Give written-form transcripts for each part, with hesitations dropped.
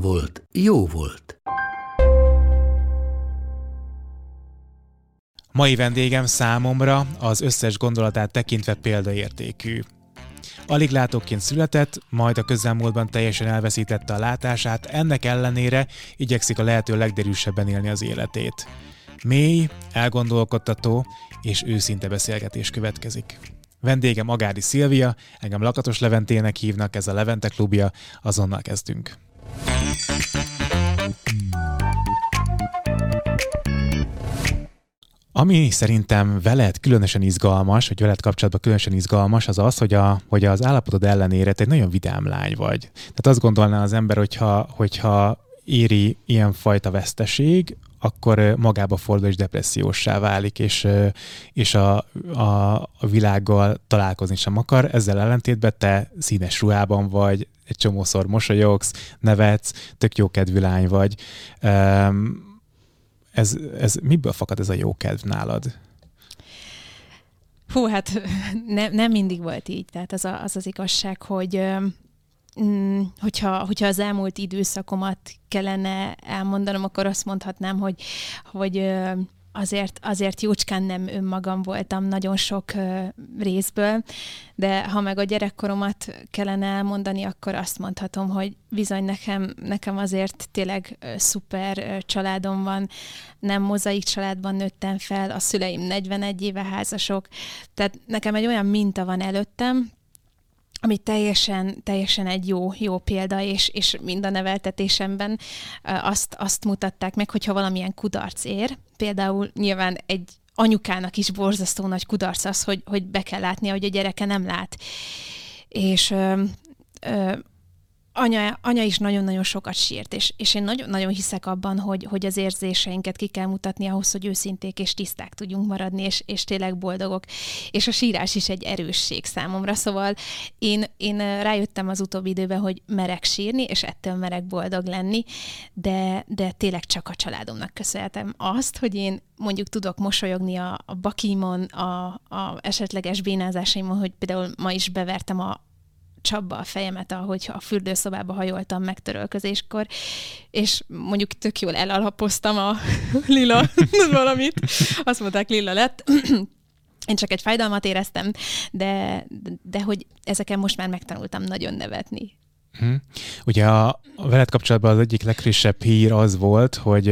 volt, jó volt. Mai vendégem számomra az összes gondolatát tekintve példaértékű. Alig látóként született, majd a közelmúltban teljesen elveszítette a látását, ennek ellenére igyekszik a lehető legderűsebben élni az életét. Mély, elgondolkodtató és őszinte beszélgetés következik. Vendégem Agárdi Szilvia, engem Lakatos Leventének hívnak, ez a Levente klubja, azonnal kezdünk. Ami szerintem veled különösen izgalmas, vagy veled kapcsolatban különösen izgalmas, az az, hogy az állapotod ellenére te egy nagyon vidám lány vagy. Tehát azt gondolná az ember, hogyha éri ilyenfajta veszteség, akkor magába fordul és depresszióssá válik, és a világgal találkozni sem akar. Ezzel ellentétben te színes ruhában vagy, egy csomószor mosolyogsz, nevetsz, tök jókedvű lány vagy. Ez miből fakad ez a jókedv nálad? Hú, hát nem mindig volt így. Tehát az igazság, hogy hogyha az elmúlt időszakomat kellene elmondanom, akkor azt mondhatnám, hogy azért jócskán nem önmagam voltam nagyon sok részből, de ha meg a gyerekkoromat kellene elmondani, akkor azt mondhatom, hogy bizony nekem azért tényleg szuper családom van, nem mozaik családban nőttem fel, a szüleim 41 éve házasok, tehát nekem egy olyan minta van előttem, ami teljesen egy jó példa, és mind a neveltetésemben azt mutatták meg, hogyha valamilyen kudarc ér, például nyilván egy anyukának is borzasztó nagy kudarc az, hogy be kell látnia, hogy a gyereke nem lát. És anya is nagyon-nagyon sokat sírt, és én nagyon-nagyon hiszek abban, hogy az érzéseinket ki kell mutatni ahhoz, hogy őszinték és tiszták tudjunk maradni, és tényleg boldogok. És a sírás is egy erősség számomra, szóval én rájöttem az utóbbi időben, hogy merek sírni, és ettől merek boldog lenni, de tényleg csak a családomnak köszönhetem azt, hogy én mondjuk tudok mosolyogni a bakimon, a esetleges bénázásaimon, hogy például ma is bevertem a csapba a fejemet, ahogy a fürdőszobába hajoltam megtörölközéskor, és mondjuk tök jól elalapoztam a lila valamit. Azt mondták, lila lett. Én csak egy fájdalmat éreztem, de hogy ezeken most már megtanultam nagyon nevetni. Ugye a veled kapcsolatban az egyik legfrissebb hír az volt, hogy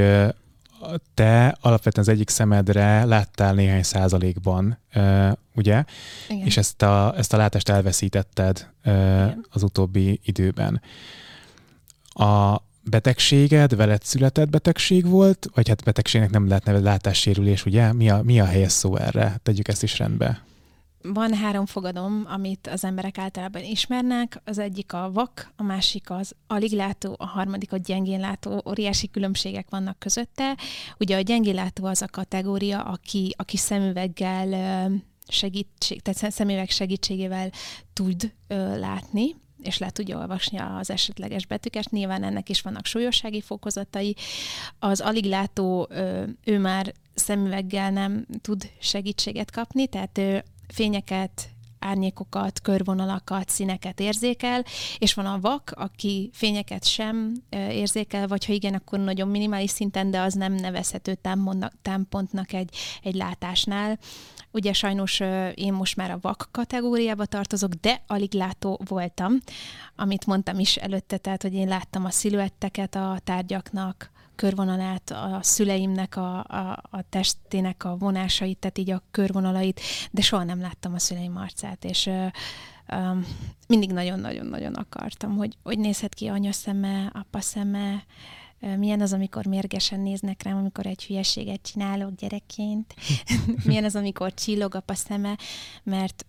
te alapvetően az egyik szemedre láttál néhány százalékban, ugye? Igen. És ezt a látást elveszítetted az utóbbi időben. A betegséged veled született betegség volt, vagy hát betegségnek nem lehet nevezni, látássérülés, ugye? Mi a helyes szó erre? Tegyük ezt is rendbe. Van három fogadom, amit az emberek általában ismernek. Az egyik a vak, a másik az aliglátó, a harmadik a gyengénlátó. Óriási különbségek vannak közötte. Ugye a gyengénlátó az a kategória, aki szemüveg segítségével tud látni, és le tudja olvasni az esetleges betűket. Nyilván ennek is vannak súlyossági fokozatai. Az aliglátó, ő már szemüveggel nem tud segítséget kapni, tehát ő fényeket, árnyékokat, körvonalakat, színeket érzékel, és van a vak, aki fényeket sem érzékel, vagy ha igen, akkor nagyon minimális szinten, de az nem nevezhető támpontnak egy látásnál. Ugye sajnos én most már a vak kategóriába tartozok, de alig látó voltam, amit mondtam is előtte, tehát hogy én láttam a sziluetteket a tárgyaknak, körvonalát, a szüleimnek a testének a vonásait, tehát így a körvonalait, de soha nem láttam a szüleim arcát, és mindig nagyon-nagyon-nagyon akartam, hogy nézhet ki anya szeme, apa szeme, milyen az, amikor mérgesen néznek rám, amikor egy hülyeséget csinálok gyerekként, milyen az, amikor csillog apa szeme, mert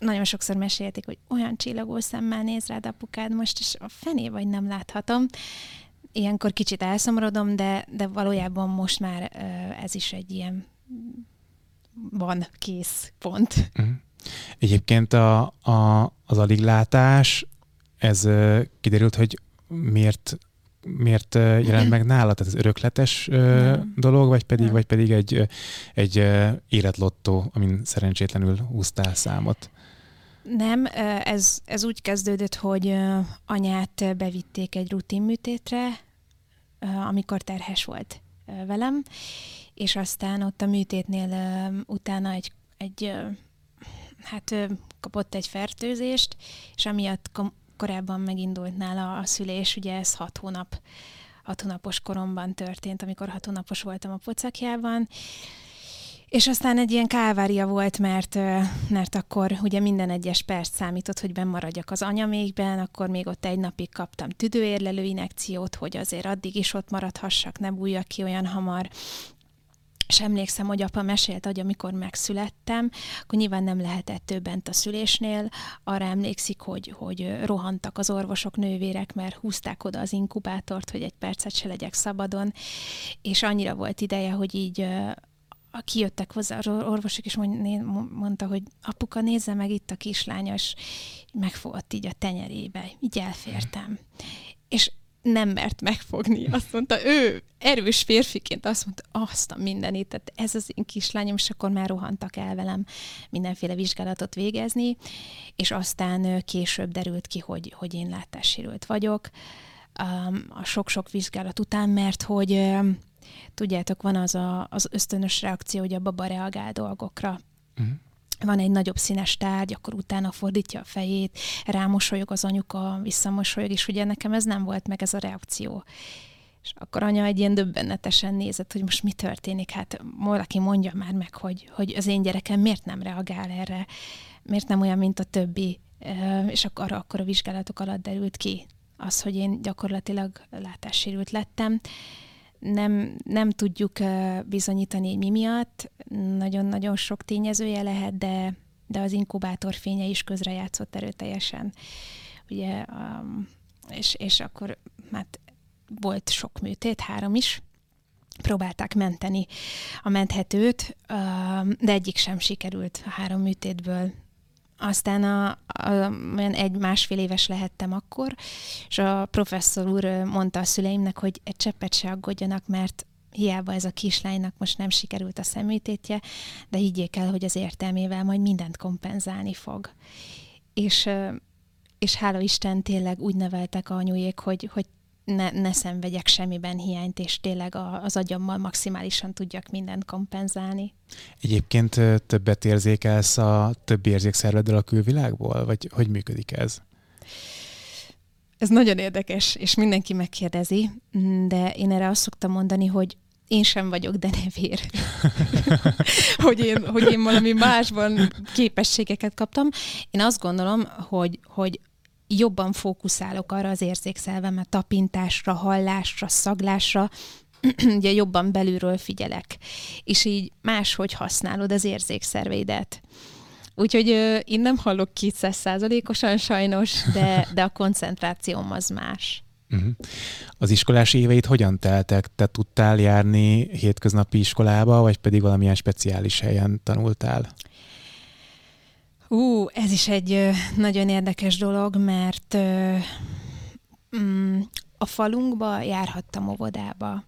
nagyon sokszor mesélték, hogy olyan csillogó szemmel néz rád apukád most, és a fené vagy nem láthatom. Ilyenkor kicsit elszomorodom, de valójában most már ez is egy ilyen van, kész, pont. Mm. Egyébként az aliglátás, ez kiderült, hogy miért jelent meg nálad? Ez örökletes dolog, vagy pedig egy életlottó, amin szerencsétlenül húztál számot? Nem, ez úgy kezdődött, hogy anyát bevitték egy rutinműtétre, amikor terhes volt velem, és aztán ott a műtétnél utána kapott egy fertőzést, és amiatt korábban megindult nála a szülés, ugye ez 6 hónapos koromban történt, amikor 6 hónapos voltam a pocakjában, és aztán egy ilyen kálvária volt, mert akkor ugye minden egyes perc számított, hogy benn maradjak az anyamékben, akkor még ott egy napig kaptam tüdőérlelő injekciót, hogy azért addig is ott maradhassak, ne bújjak ki olyan hamar. És emlékszem, hogy apa mesélt, hogy amikor megszülettem, akkor nyilván nem lehetett többent a szülésnél. Arra emlékszik, hogy rohantak az orvosok, nővérek, mert húzták oda az inkubátort, hogy egy percet se legyek szabadon. És annyira volt ideje, hogy így kijöttek hozzá az orvosok, és mondta, hogy apuka, nézze meg itt a kislányos, megfogott így a tenyerébe. Így elfértem. És nem mert megfogni. Azt mondta, ő erős férfiként azt mondta, azt a mindenit, tehát ez az én kislányom, és akkor már rohantak el velem mindenféle vizsgálatot végezni, és aztán később derült ki, hogy én látássérült vagyok a sok-sok vizsgálat után, mert hogy tudjátok, van az ösztönös reakció, hogy a baba reagál dolgokra. Uh-huh. Van egy nagyobb színes tárgy, akkor utána fordítja a fejét, rámosolyog az anyuka, visszamosolyog, és ugye nekem ez nem volt meg ez a reakció. És akkor anya egy ilyen döbbenetesen nézett, hogy most mi történik, hát valaki mondja már meg, hogy az én gyerekem miért nem reagál erre, miért nem olyan, mint a többi, és akkor a vizsgálatok alatt derült ki az, hogy én gyakorlatilag látássérült lettem. Nem tudjuk bizonyítani, mi miatt. Nagyon-nagyon sok tényezője lehet, de az inkubátor fénye is közrejátszott erőteljesen. Ugye, és akkor hát volt sok műtét, 3 is. Próbálták menteni a menthetőt, de egyik sem sikerült a 3 műtétből. Aztán olyan 1-1,5 éves lehettem akkor, és a professzor úr mondta a szüleimnek, hogy egy cseppet se aggódjanak, mert hiába ez a kislánynak most nem sikerült a szemütétje, de higgyék el, hogy az értelmével majd mindent kompenzálni fog. És hála Isten, tényleg úgy neveltek a anyujék, hogy ne szenvedjek semmiben hiányt, és tényleg az agyammal maximálisan tudjak mindent kompenzálni. Egyébként többet érzékelsz a többi érzékszerveddel a külvilágból? Vagy hogy működik ez? Ez nagyon érdekes, és mindenki megkérdezi, de én erre azt szoktam mondani, hogy én sem vagyok denevér. hogy én valami másban képességeket kaptam. Én azt gondolom, hogy jobban fókuszálok arra az érzékszervemre, tapintásra, hallásra, szaglásra, ugye jobban belülről figyelek, és így máshogy használod az érzékszerveidet. Úgyhogy én nem hallok 200%-osan sajnos, de a koncentrációm az más. Uh-huh. Az iskolás éveid hogyan teltek? Te tudtál járni hétköznapi iskolába, vagy pedig valamilyen speciális helyen tanultál? Ez is egy nagyon érdekes dolog, mert a falunkba járhattam óvodába.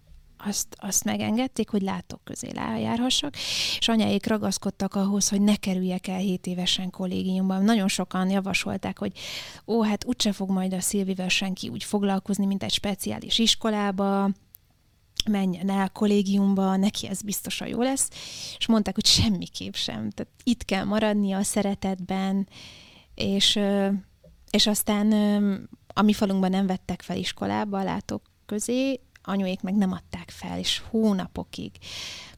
Azt megengedték, hogy látók közé járhassak, és anyáik ragaszkodtak ahhoz, hogy ne kerüljek el 7 évesen kollégiumban. Nagyon sokan javasolták, hogy hát úgyse fog majd a Szilvivel senki úgy foglalkozni, mint egy speciális iskolába, menjen el kollégiumba, neki ez biztosan jó lesz, és mondták, hogy semmiképp sem. Tehát itt kell maradnia a szeretetben, és aztán a mi falunkban nem vettek fel iskolába a látók közé, anyuék meg nem adták fel, és hónapokig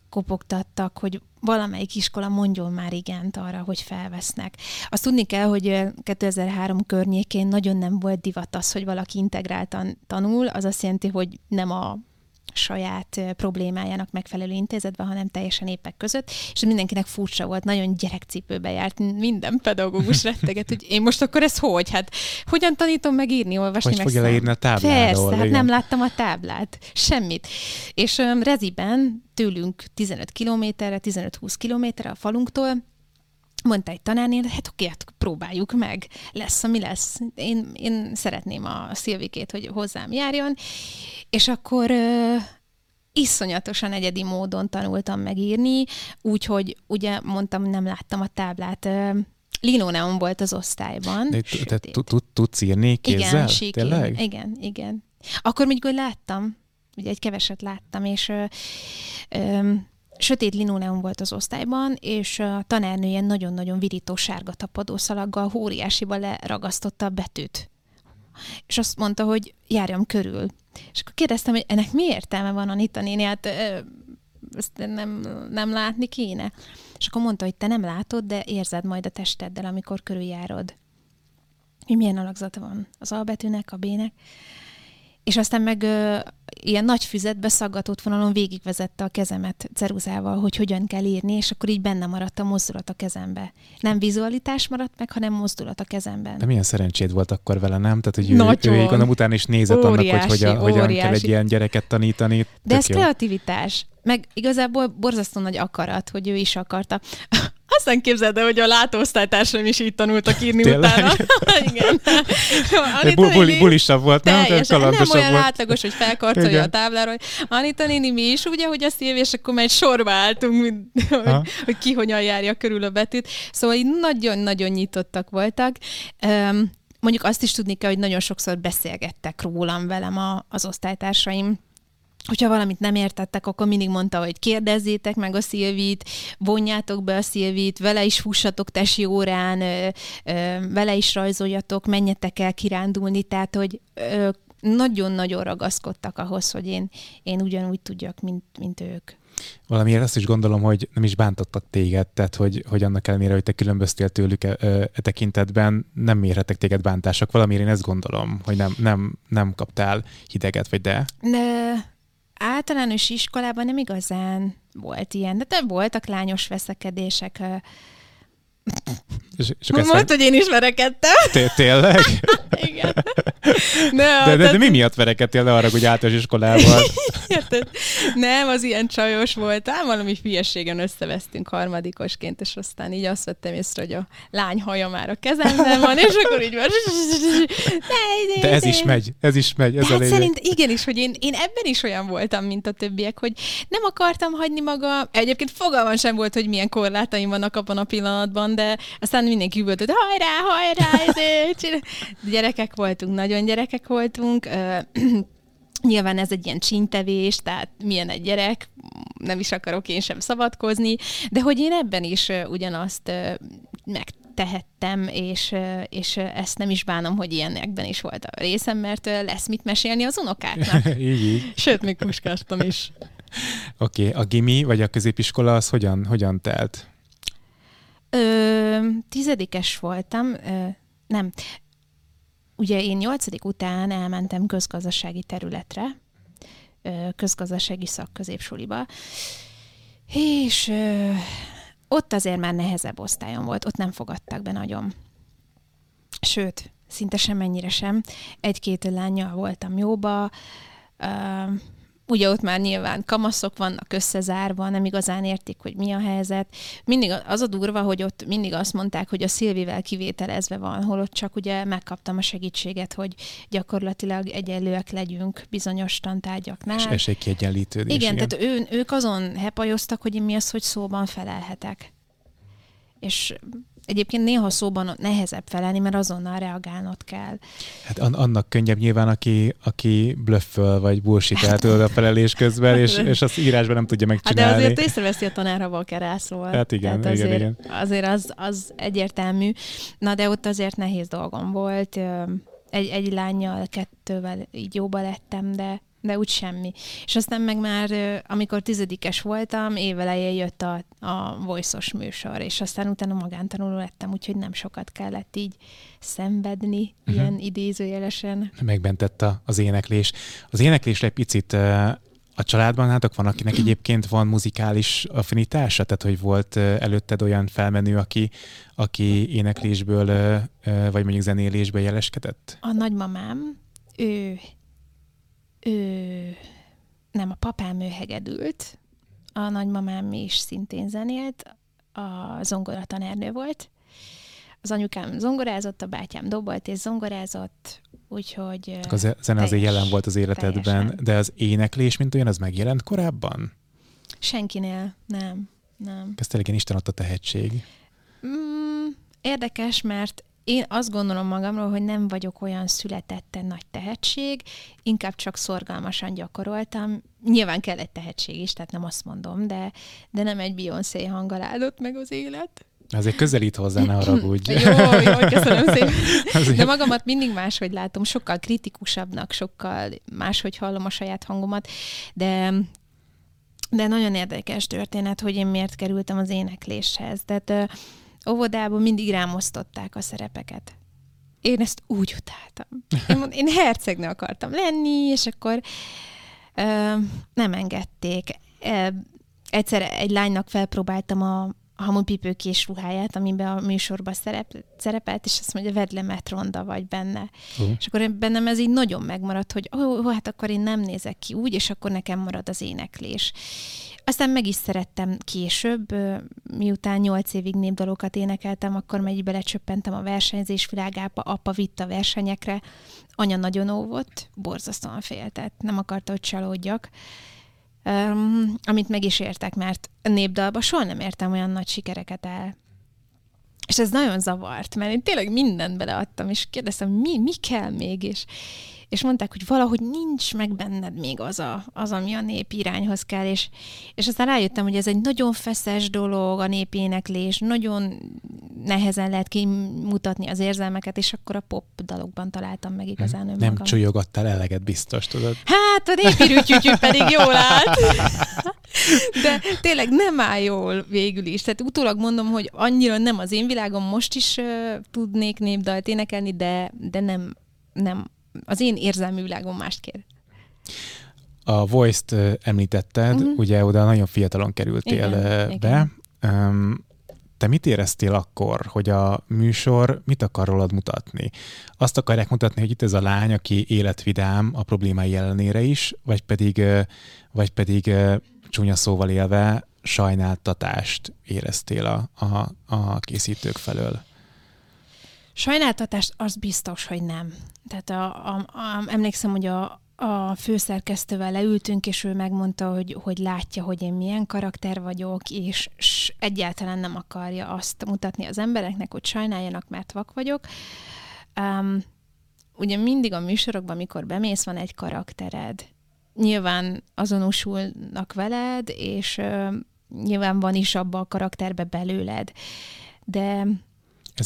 kopogtattak, hogy valamelyik iskola mondjon már igent arra, hogy felvesznek. Azt tudni kell, hogy 2003 környékén nagyon nem volt divat az, hogy valaki integráltan tanul, az azt jelenti, hogy nem a saját problémájának megfelelő intézetben, hanem teljesen épek között, és mindenkinek furcsa volt, nagyon gyerekcipőbe járt, minden pedagógus rettegett, hogy én most akkor ez hogy? Hát hogyan tanítom meg írni, olvasni, hogy meg fogja leírni a tábláról? Persze, hát nem láttam a táblát, semmit. És reziben tőlünk 15 kilométerre, 15-20 kilométerre a falunktól mondta egy tanárnél, hát oké, hát próbáljuk meg, lesz, ami lesz. Én szeretném a Szilvikét, hogy hozzám járjon, és akkor iszonyatosan egyedi módon tanultam megírni, úgyhogy ugye mondtam, nem láttam a táblát, linoneum volt az osztályban. De tudsz írni kézzel? Igen. Akkor még hogy láttam, ugye egy keveset láttam, és sötét linoneum volt az osztályban, és a tanárnője nagyon-nagyon virító sárga tapadószalaggal óriásiba leragasztotta a betűt. És azt mondta, hogy járjam körül. És akkor kérdeztem, hogy ennek mi értelme van, Anita néni? Hát ezt nem látni kéne. És akkor mondta, hogy te nem látod, de érzed majd a testeddel, amikor körüljárod. Hogy milyen alakzata van az A betűnek, a B-nek. És aztán meg ilyen nagy füzetbe szaggatott vonalon végigvezette a kezemet ceruzával, hogy hogyan kell írni, és akkor így benne maradt a mozdulat a kezembe. Nem vizualitás maradt meg, hanem mozdulat a kezemben. De milyen szerencséd volt akkor vele, nem? Tehát, hogy ő gondolom utána is nézett óriási, annak, hogy hogyan kell egy ilyen gyereket tanítani. De tök ez jó. Kreativitás. Meg igazából borzasztó nagy akarat, hogy ő is akarta. Aztán képzeld el, hogy a látóosztálytársaim is így tanultak írni utána. Igen. Bulisabb volt, nem? Nem olyan átlagos, hogy felkarcolja a tábláról. Anita néni, mi is ugye, hogy a Szilvi, és akkor már egy sorba álltunk, hogy ki hogyan járja körül a betűt. Szóval így nagyon-nagyon nyitottak voltak. Mondjuk azt is tudni kell, hogy nagyon sokszor beszélgettek rólam velem az osztálytársaim. Hogyha valamit nem értettek, akkor mindig mondta, hogy kérdezzétek meg a Szilvit, vonjátok be a Szilvit, vele is fussatok tesi órán, vele is rajzoljatok, menjetek el kirándulni, tehát hogy nagyon-nagyon ragaszkodtak ahhoz, hogy én ugyanúgy tudjak, mint ők. Valamiért azt is gondolom, hogy nem is bántottak téged, tehát hogy annak ellenére, hogy te különböztél tőlük e tekintetben, nem érhettek téged bántások. Valamiért én ezt gondolom, hogy nem kaptál hideget, vagy de? Általános iskolában nem igazán volt ilyen. De voltak lányos veszekedések. Mondtad, hogy én is verekedtem. Tényleg? Igen. De mi miatt verekedtél le arra, hogy általános iskolában? Nem, az ilyen csajos volt. Valami hülyeségen összevesztünk harmadikosként, és aztán így azt vettem észre, hogy a lány haja már a kezemben van, és akkor így van. De ez is megy. Ez hát szerint igenis, hogy én ebben is olyan voltam, mint a többiek, hogy nem akartam hagyni magam. Egyébként fogalmam sem volt, hogy milyen korlátaim vannak abban a pillanatban, de aztán mindenki üvöltött, hogy hajrá, ezért. Nagyon gyerekek voltunk. Nyilván ez egy ilyen csíntevés, tehát milyen egy gyerek, nem is akarok én sem szabadkozni, de hogy én ebben is ugyanazt megtehettem, és ezt nem is bánom, hogy ilyenekben is volt a részem, mert lesz mit mesélni az unokáknak. Sőt, még puskáztam is. Oké, a gimi vagy a középiskola az hogyan telt? Tizedikes voltam, nem. Ugye én 8. után elmentem közgazdasági területre, közgazdasági szakközépsuliba, és ott azért már nehezebb osztályon volt, ott nem fogadtak be nagyon. Sőt, szinte semennyire sem. 1-2 lánnyal voltam jóba, ugye ott már nyilván kamaszok vannak összezárva, nem igazán értik, hogy mi a helyzet. Mindig az a durva, hogy ott mindig azt mondták, hogy a Szilvivel kivételezve van, holott csak ugye megkaptam a segítséget, hogy gyakorlatilag egyenlőek legyünk bizonyos tantárgyaknál. És esélykiegyenlítődés. Igen, tehát ők azon hepajoztak, hogy mi az, hogy szóban felelhetek. És egyébként néha szóban nehezebb felelni, mert azonnal reagálnod kell. Hát annak könnyebb nyilván, aki blöfföl vagy bullshit-el tőled a felelés közben, és azt írásban nem tudja megcsinálni. Hát de azért észreveszi a tanár, ha valaki rászól. Hát igen. Azért az egyértelmű. Na de ott azért nehéz dolgom volt. Egy lánnyal, 2-vel így jóba lettem, de úgy semmi. És aztán meg már, amikor 10-es voltam, éveleje jött a Voice-os műsor, és aztán utána magántanuló lettem, úgyhogy nem sokat kellett így szenvedni, ilyen idézőjelesen. Megbentett az éneklés. Az éneklésre picit A családban nálatok van, akinek egyébként van muzikális affinitása? Tehát, hogy volt előtted olyan felmenő, aki éneklésből, vagy mondjuk zenélésből jeleskedett? A nagymamám, nem, a papám ő hegedült, a nagymamám is szintén zenélt, a zongoratanárnő volt, az anyukám zongorázott, a bátyám dobolt és zongorázott, úgyhogy... A zene azért jelen volt az életedben, teljesen. De az éneklés, mint olyan, az megjelent korábban? Senkinél, nem. Ez tényleg Isten adta tehetség. Érdekes, mert én azt gondolom magamról, hogy nem vagyok olyan születetten nagy tehetség, inkább csak szorgalmasan gyakoroltam. Nyilván kell egy tehetség is, tehát nem azt mondom, de nem egy Beyoncé hanggal áldott meg az élet. Azért közelít hozzá, ne haragudj. Jó, köszönöm szépen. De magamat mindig máshogy látom, sokkal kritikusabbnak, sokkal máshogy hallom a saját hangomat, de nagyon érdekes történet, hogy én miért kerültem az énekléshez. Tehát óvodában mindig rám osztották a szerepeket. Én ezt úgy utáltam. Én hercegnő akartam lenni, és akkor nem engedték. Egyszer egy lánynak felpróbáltam a hamupipőkés ruháját, amiben a műsorban szerepelt, és azt mondja, vedd le, mert ronda vagy benne. És akkor bennem ez így nagyon megmaradt, hogy hát akkor én nem nézek ki úgy, és akkor nekem marad az éneklés. Aztán meg is szerettem később, miután 8 évig népdalokat énekeltem, akkor meg belecsöppentem a versenyzés világába, apa vitt a versenyekre, anya nagyon óvott, borzasztóan féltett, nem akarta, hogy csalódjak. Amit meg is értek, mert a népdalba soha nem értem olyan nagy sikereket el. És ez nagyon zavart, mert én tényleg mindent beleadtam, és kérdeztem, mi kell még, és mondták, hogy valahogy nincs meg benned még az ami a nép irányhoz kell, és aztán rájöttem, hogy ez egy nagyon feszes dolog, a népéneklés, nagyon nehezen lehet kimutatni az érzelmeket, és akkor a pop dalokban találtam meg igazán önmagam. Nem csúlyogattál eleget, biztos, tudod? Hát a népi rütyütyű pedig jól állt. De tényleg nem áll jól végül is. Tehát utólag mondom, hogy annyira nem az én világom, most is tudnék népdalt énekelni, de nem az én érzelmi világom mást kér. A Voice-t említetted, ugye oda nagyon fiatalon kerültél be. Te mit éreztél akkor, hogy a műsor mit akar rólad mutatni? Azt akarják mutatni, hogy itt ez a lány, aki életvidám a problémái ellenére is, vagy pedig csúnya szóval élve sajnáltatást éreztél a készítők felől? Sajnáltatást az biztos, hogy nem. Tehát emlékszem, hogy a főszerkesztővel leültünk, és ő megmondta, hogy látja, hogy én milyen karakter vagyok, és egyáltalán nem akarja azt mutatni az embereknek, hogy sajnáljanak, mert vak vagyok. Ugye mindig a műsorokban, amikor bemész, van egy karaktered. Nyilván azonosulnak veled, és nyilván van is abba a karakterbe belőled. De...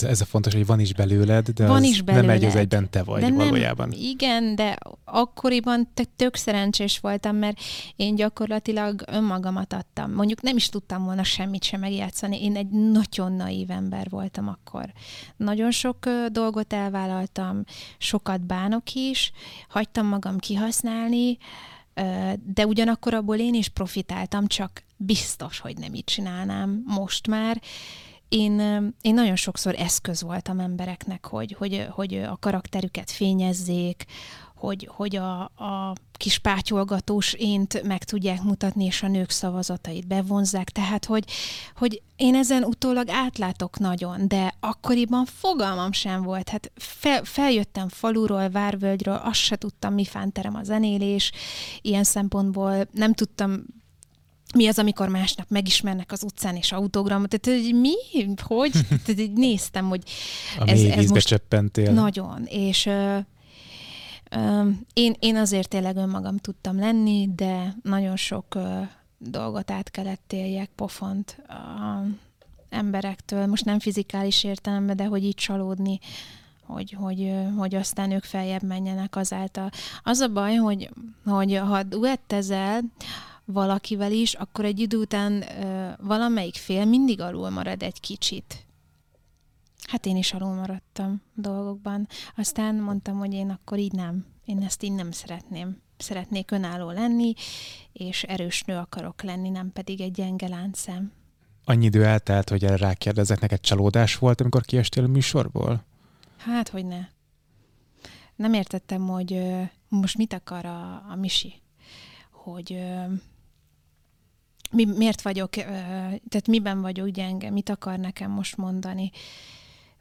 Ez a fontos, hogy van is belőled, de van is belőled, nem egy az egyben te vagy de valójában. Nem, igen, de akkoriban tök szerencsés voltam, mert én gyakorlatilag önmagamat adtam. Mondjuk nem is tudtam volna semmit sem megjátszani. Én egy nagyon naív ember voltam akkor. Nagyon sok dolgot elvállaltam, sokat bánok is, hagytam magam kihasználni, de ugyanakkor abból én is profitáltam, csak biztos, hogy nem így csinálnám most már. Én nagyon sokszor eszköz voltam embereknek, hogy a karakterüket fényezzék, hogy a kis pátyolgatós ént meg tudják mutatni, és a nők szavazatait bevonzzák. Tehát, hogy én ezen utólag átlátok nagyon, de akkoriban fogalmam sem volt. Hát feljöttem faluról, Várvölgyről, azt se tudtam, mi fánterem a zenélés. Ilyen szempontból nem tudtam, mi az, amikor másnap megismernek az utcán és autogramot. Tehát, hogy mi? Hogy? Tehát, néztem, hogy ez most csöppentél. Nagyon. És én azért tényleg önmagam tudtam lenni, de nagyon sok dolgot át kellett éljek, pofont emberektől. Most nem fizikális értelemben, de hogy így csalódni, hogy aztán ők feljebb menjenek azáltal. Az a baj, hogy ha duettezel valakivel is, akkor egy idő után valamelyik fél mindig alul marad egy kicsit. Hát én is alul maradtam dolgokban. Aztán mondtam, hogy én akkor így nem. Én ezt így nem szeretném. szeretnék önálló lenni, és erős nő akarok lenni, nem pedig egy gyenge láncszem. Annyi idő eltelt, hogy erre rákérdezek, neked csalódás volt, amikor kiestél a műsorból? Hát, hogy ne. Nem értettem, hogy most mit akar a Misi, hogy miért vagyok, tehát miben vagyok gyenge, mit akar nekem most mondani.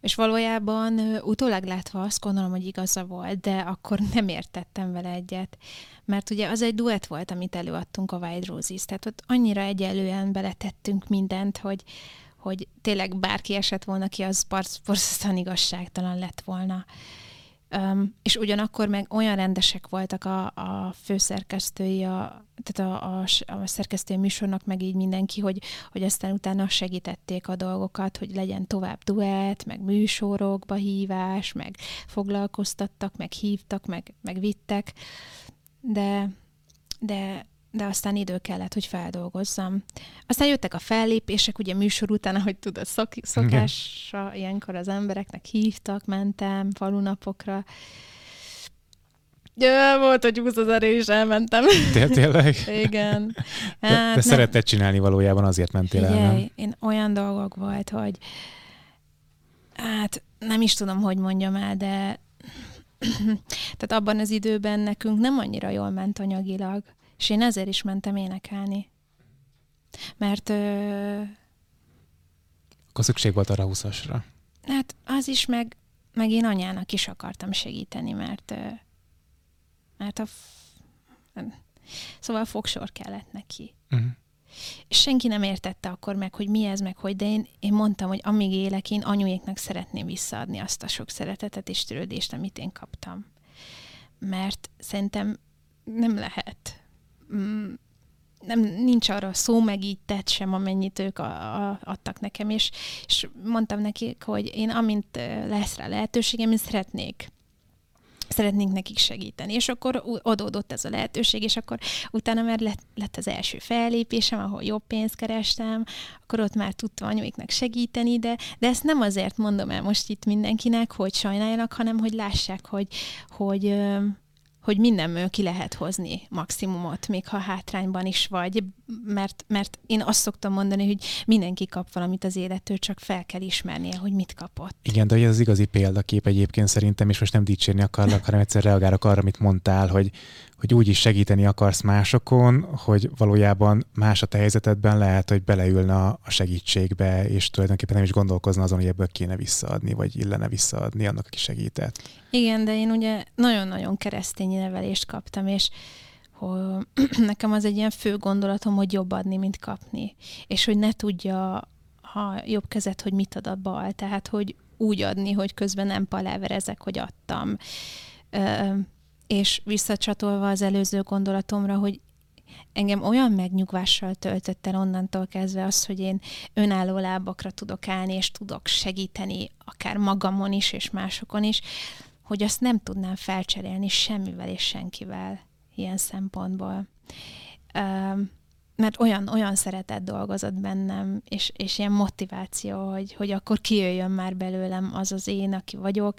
És valójában utólag látva azt gondolom, hogy igaza volt, de akkor nem értettem vele egyet. Mert ugye az egy duett volt, amit előadtunk a Wild Roses, tehát ott annyira egyenlően beletettünk mindent, hogy tényleg bárki esett volna ki, az borzasztóan igazságtalan lett volna. És ugyanakkor meg olyan rendesek voltak a főszerkesztői, tehát a szerkesztői műsornak, meg így mindenki, hogy aztán utána segítették a dolgokat, hogy legyen tovább duett, meg műsorokba hívás, meg foglalkoztattak, meg hívtak, meg vittek, de aztán idő kellett, hogy feldolgozzam. Aztán jöttek a fellépések, ugye műsor után, ahogy tudod, szokásra ilyenkor az embereknek hívtak, mentem falunapokra. Volt, hogy 20 000-re is elmentem. Tényleg? Igen. Hát, de szeretted csinálni valójában, azért mentél el, nem? Én olyan dolgok volt, hogy hát nem is tudom, hogy mondjam el, de tehát abban az időben nekünk nem annyira jól ment anyagilag. És én ezért is mentem énekelni. Mert... Akkor szükség volt arra 20-asra. Hát az is, meg én anyának is akartam segíteni, mert szóval fogsor kellett neki. Uh-huh. És senki nem értette akkor meg, hogy mi ez, meg hogy, de én mondtam, hogy amíg élek, én anyuéknak szeretném visszaadni azt a sok szeretetet és törődést, amit én kaptam. Mert szerintem nem lehet... Nem, nincs arra szó, meg így tett sem, amennyit ők adtak nekem, és mondtam nekik, hogy én amint lesz rá lehetőségem, én szeretnénk nekik segíteni. És akkor adódott ez a lehetőség, és akkor utána már lett az első fellépésem, ahol jobb pénzt kerestem, akkor ott már tudtam anyuiknak segíteni, de ezt nem azért mondom el most itt mindenkinek, hogy sajnáljanak, hanem hogy lássák, hogy mindenből ki lehet hozni maximumot, még ha hátrányban is vagy, mert én azt szoktam mondani, hogy mindenki kap valamit az élettől, csak fel kell ismernie, hogy mit kapott. Igen, de ez az igazi példakép egyébként szerintem, és most nem dicsérni akarlak, hanem egyszer reagálok arra, amit mondtál, hogy úgy is segíteni akarsz másokon, hogy valójában más a te helyzetedben lehet, hogy beleülne a segítségbe, és tulajdonképpen nem is gondolkozna azon, hogy ebből kéne visszaadni, vagy illene visszaadni annak, aki segített. Igen, de én ugye nagyon-nagyon keresztény nevelést kaptam, és nekem az egy ilyen fő gondolatom, hogy jobb adni, mint kapni. És hogy ne tudja a jobb kezed, hogy mit ad a bal. Tehát, hogy úgy adni, hogy közben nem paláverezek, hogy adtam. És visszacsatolva az előző gondolatomra, hogy engem olyan megnyugvással töltött el onnantól kezdve az, hogy én önálló lábakra tudok állni, és tudok segíteni akár magamon is, és másokon is, hogy azt nem tudnám felcserélni semmivel és senkivel ilyen szempontból. Mert olyan szeretet dolgozott bennem, és ilyen motiváció, hogy akkor kijöjjön már belőlem az az én, aki vagyok,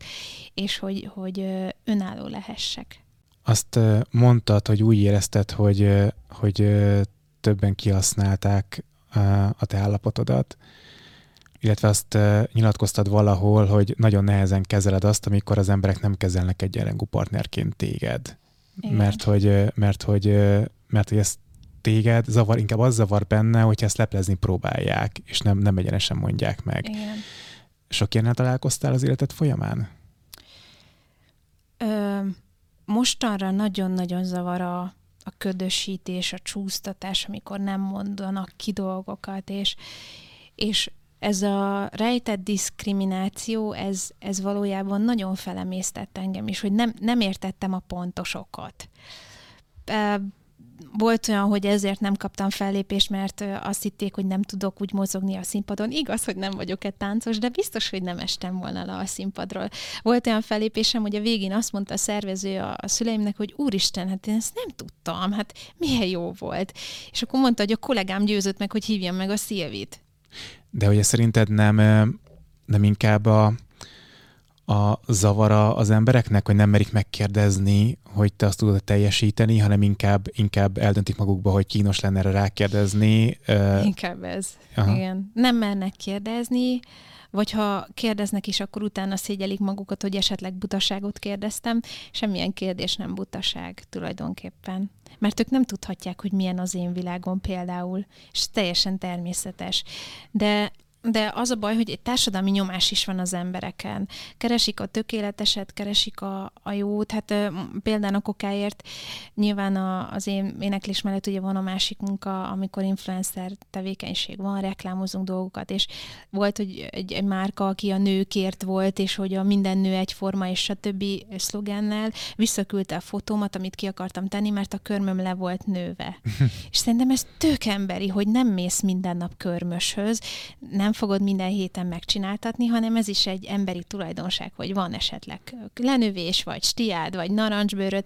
és hogy önálló lehessek. Azt mondtad, hogy úgy érezted, hogy többen kihasználták a te állapotodat, illetve azt nyilatkoztad valahol, hogy nagyon nehezen kezeled azt, amikor az emberek nem kezelnek egyenrangú partnerként téged. Igen. Mert hogy ezt téged zavar, inkább az zavar benne, hogyha ezt leplezni próbálják, és nem egyenesen mondják meg. Igen. Sok ilyennel találkoztál az életed folyamán? Mostanra nagyon-nagyon zavar a ködösítés, a csúsztatás, amikor nem mondanak ki dolgokat, és ez a rejtett diszkrimináció, ez valójában nagyon felemésztett engem is, hogy nem értettem a pontos okot. Volt olyan, hogy ezért nem kaptam fellépést, mert azt hitték, hogy nem tudok úgy mozogni a színpadon. Igaz, hogy nem vagyok egy táncos, de biztos, hogy nem estem volna le a színpadról. Volt olyan fellépésem, hogy a végén azt mondta a szervező a szüleimnek, hogy úristen, hát én ezt nem tudtam, hát milyen jó volt. És akkor mondta, hogy a kollégám győzött meg, hogy hívjam meg a Szilvit. De hogy szerinted nem inkább a zavara az embereknek, hogy nem merik megkérdezni, hogy te azt tudod teljesíteni, hanem inkább eldöntik magukba, hogy kínos lenne erre rákérdezni. Inkább ez. Aha. Igen. Nem mernek kérdezni, vagy ha kérdeznek is, akkor utána szégyelik magukat, hogy esetleg butaságot kérdeztem. Semmilyen kérdés nem butaság tulajdonképpen. Mert ők nem tudhatják, hogy milyen az én világom például, és teljesen természetes. De az a baj, hogy egy társadalmi nyomás is van az embereken. Keresik a tökéleteset, keresik a jót. Hát például a kokáért nyilván az én éneklés mellett ugye van a másik munka, amikor influencer tevékenység van, reklámozunk dolgokat, és volt, hogy egy márka, aki a nőkért volt, és hogy a minden nő egyforma, és stb. Szlogennel visszaküldte a fotómat, amit ki akartam tenni, mert a körmöm le volt nőve. És szerintem ez tök emberi, hogy nem mész minden nap körmöshöz, nem fogod minden héten megcsináltatni, hanem ez is egy emberi tulajdonság, hogy van esetleg lenövés, vagy stiád, vagy narancsbőröd,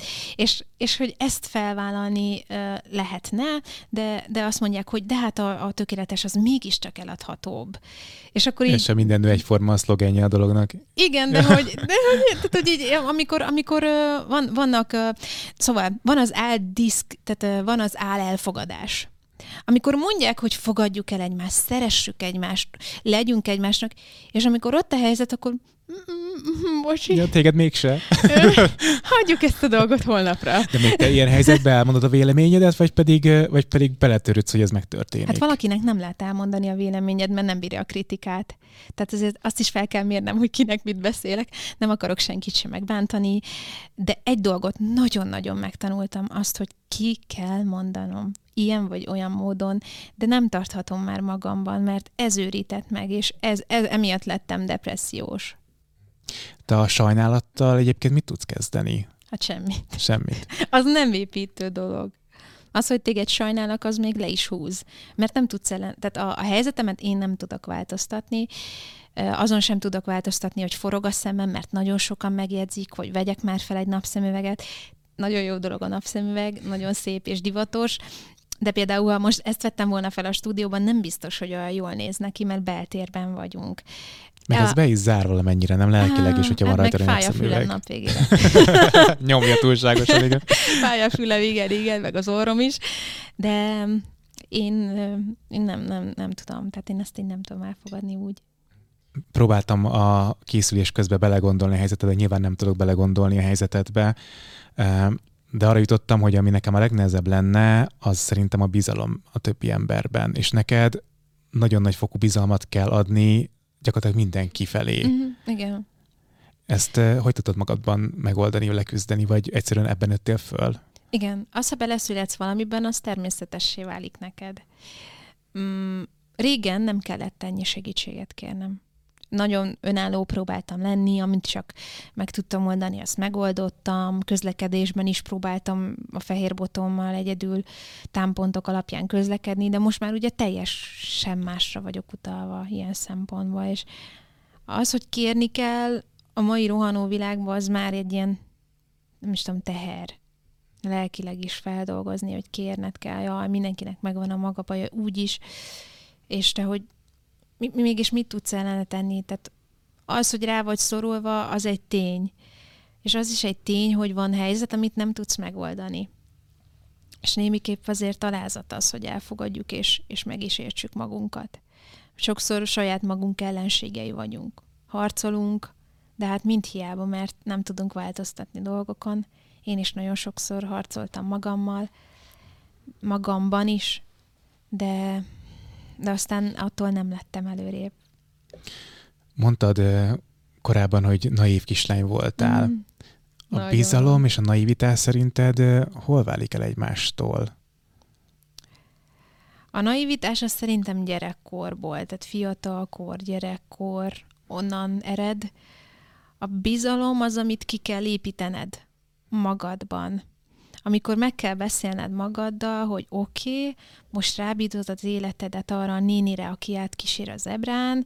és hogy ezt felvállalni lehetne, de azt mondják, hogy de hát a tökéletes az mégiscsak eladhatóbb. És akkor így... És a minden nő egyforma a szlogenje a dolognak. Igen, de hogy így, amikor vannak, szóval van az áldiszk, tehát van az álelfogadás. Amikor mondják, hogy fogadjuk el egymást, szeressük egymást, legyünk egymásnak, és amikor ott a helyzet, akkor bocsi. Ja, téged mégse. Hagyjuk ezt a dolgot holnapra. De még te ilyen helyzetben elmondod a véleményedet, vagy pedig beletörődsz, hogy ez megtörténik? Hát valakinek nem lehet elmondani a véleményed, mert nem bírja a kritikát. Tehát azért azt is fel kell mérnem, hogy kinek mit beszélek. Nem akarok senkit sem megbántani, de egy dolgot nagyon-nagyon megtanultam, azt, hogy ki kell mondanom. Ilyen vagy olyan módon, de nem tarthatom már magamban, mert ez őrített meg, és ez emiatt lettem depressziós. Te a sajnálattal egyébként mit tudsz kezdeni? Hát semmit. Semmit. Az nem építő dolog. Az, hogy téged sajnálnak, az még le is húz. Mert nem tudsz tehát a helyzetemet én nem tudok változtatni, azon sem tudok változtatni, hogy forog a szemem, mert nagyon sokan megjegyzik, hogy vegyek már fel egy napszemüveget. Nagyon jó dolog a napszemüveg, nagyon szép és divatos, de például, ha most ezt vettem volna fel a stúdióban, nem biztos, hogy olyan jól néz neki, mert beltérben vagyunk. Meg ez be is zár valamennyire, nem lelkileg is, hogyha van rajta a napszemüveg. Hát meg fáj a fülem nap végére. Nyomja túlságosan, igen. Fáj a fülem, igen, meg az orrom is. De én nem tudom, tehát én ezt nem tudom elfogadni úgy. Próbáltam a készülés közben belegondolni a helyzetedbe, nyilván nem tudok belegondolni a helyzetedbe, de arra jutottam, hogy ami nekem a legnehezebb lenne, az szerintem a bizalom a többi emberben. És neked nagyon nagy fokú bizalmat kell adni gyakorlatilag mindenki felé. Mm-hmm. Igen. Ezt hogy tudod magadban megoldani, vagy leküzdeni, vagy egyszerűen ebben nőttél föl? Igen. Az, ha beleszületsz valamiben, az természetessé válik neked. Régen nem kellett ennyi segítséget kérnem. Nagyon önálló próbáltam lenni, amit csak meg tudtam oldani, azt megoldottam. Közlekedésben is próbáltam a fehér botommal egyedül támpontok alapján közlekedni, de most már ugye teljesen másra vagyok utalva ilyen szempontból. És az, hogy kérni kell a mai rohanó világban, az már egy ilyen, nem is tudom, teher. Lelkileg is feldolgozni, hogy kérned kell, jaj, mindenkinek megvan a maga baja, úgyis, és te, hogy mégis mit tudsz ellene tenni? Tehát az, hogy rá vagy szorulva, az egy tény. És az is egy tény, hogy van helyzet, amit nem tudsz megoldani. És némiképp azért alázat az, hogy elfogadjuk, és meg is értsük magunkat. Sokszor saját magunk ellenségei vagyunk. Harcolunk, de hát mind hiába, mert nem tudunk változtatni dolgokon. Én is nagyon sokszor harcoltam magammal, magamban is, de aztán attól nem lettem előrébb. Mondtad korábban, hogy naív kislány voltál. A bizalom és a naivitás szerinted hol válik el egymástól? A naivitás az szerintem gyerekkorból, tehát fiatalkor, gyerekkor, onnan ered. A bizalom az, amit ki kell építened magadban. Amikor meg kell beszélned magaddal, hogy oké, most rábízod az életedet arra a nénire, aki átkísér a zebrán,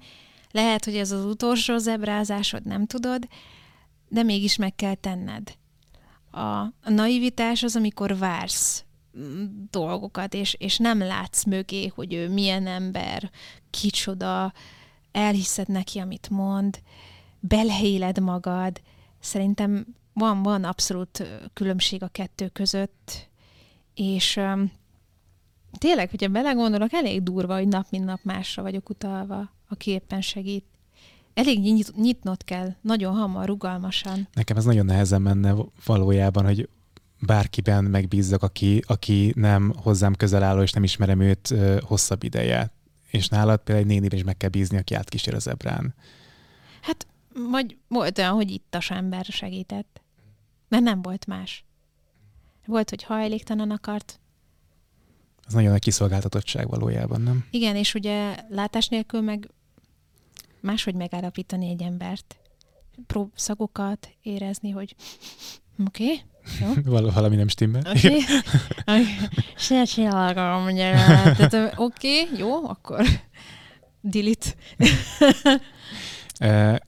lehet, hogy ez az utolsó zebrázásod, nem tudod, de mégis meg kell tenned. A naivitás az, amikor vársz dolgokat, és nem látsz mögé, hogy ő milyen ember, kicsoda, elhiszed neki, amit mond, belehéled magad. Szerintem van abszolút különbség a kettő között, és tényleg, hogyha belegondolok, elég durva, hogy nap mint nap másra vagyok utalva, aki éppen segít. Elég nyitnod kell, nagyon hamar, rugalmasan. Nekem ez nagyon nehezen menne valójában, hogy bárkiben megbízzak, aki nem hozzám közel álló, és nem ismerem őt hosszabb ideje. És nálad például egy nénire is meg kell bízni, aki átkísér az ebrán. Hát, vagy volt olyan, hogy ittas ember segített. Mert nem volt más. Volt, hogy hajléktalan akart. Ez nagyon nagy kiszolgáltatottság valójában, nem? Igen, és ugye látás nélkül meg máshogy megállapítani egy embert. Szagokat érezni, hogy oké, jó? Valami nem stimmel. Oké. Se hallgatom, ugye. Oké, jó, akkor delete.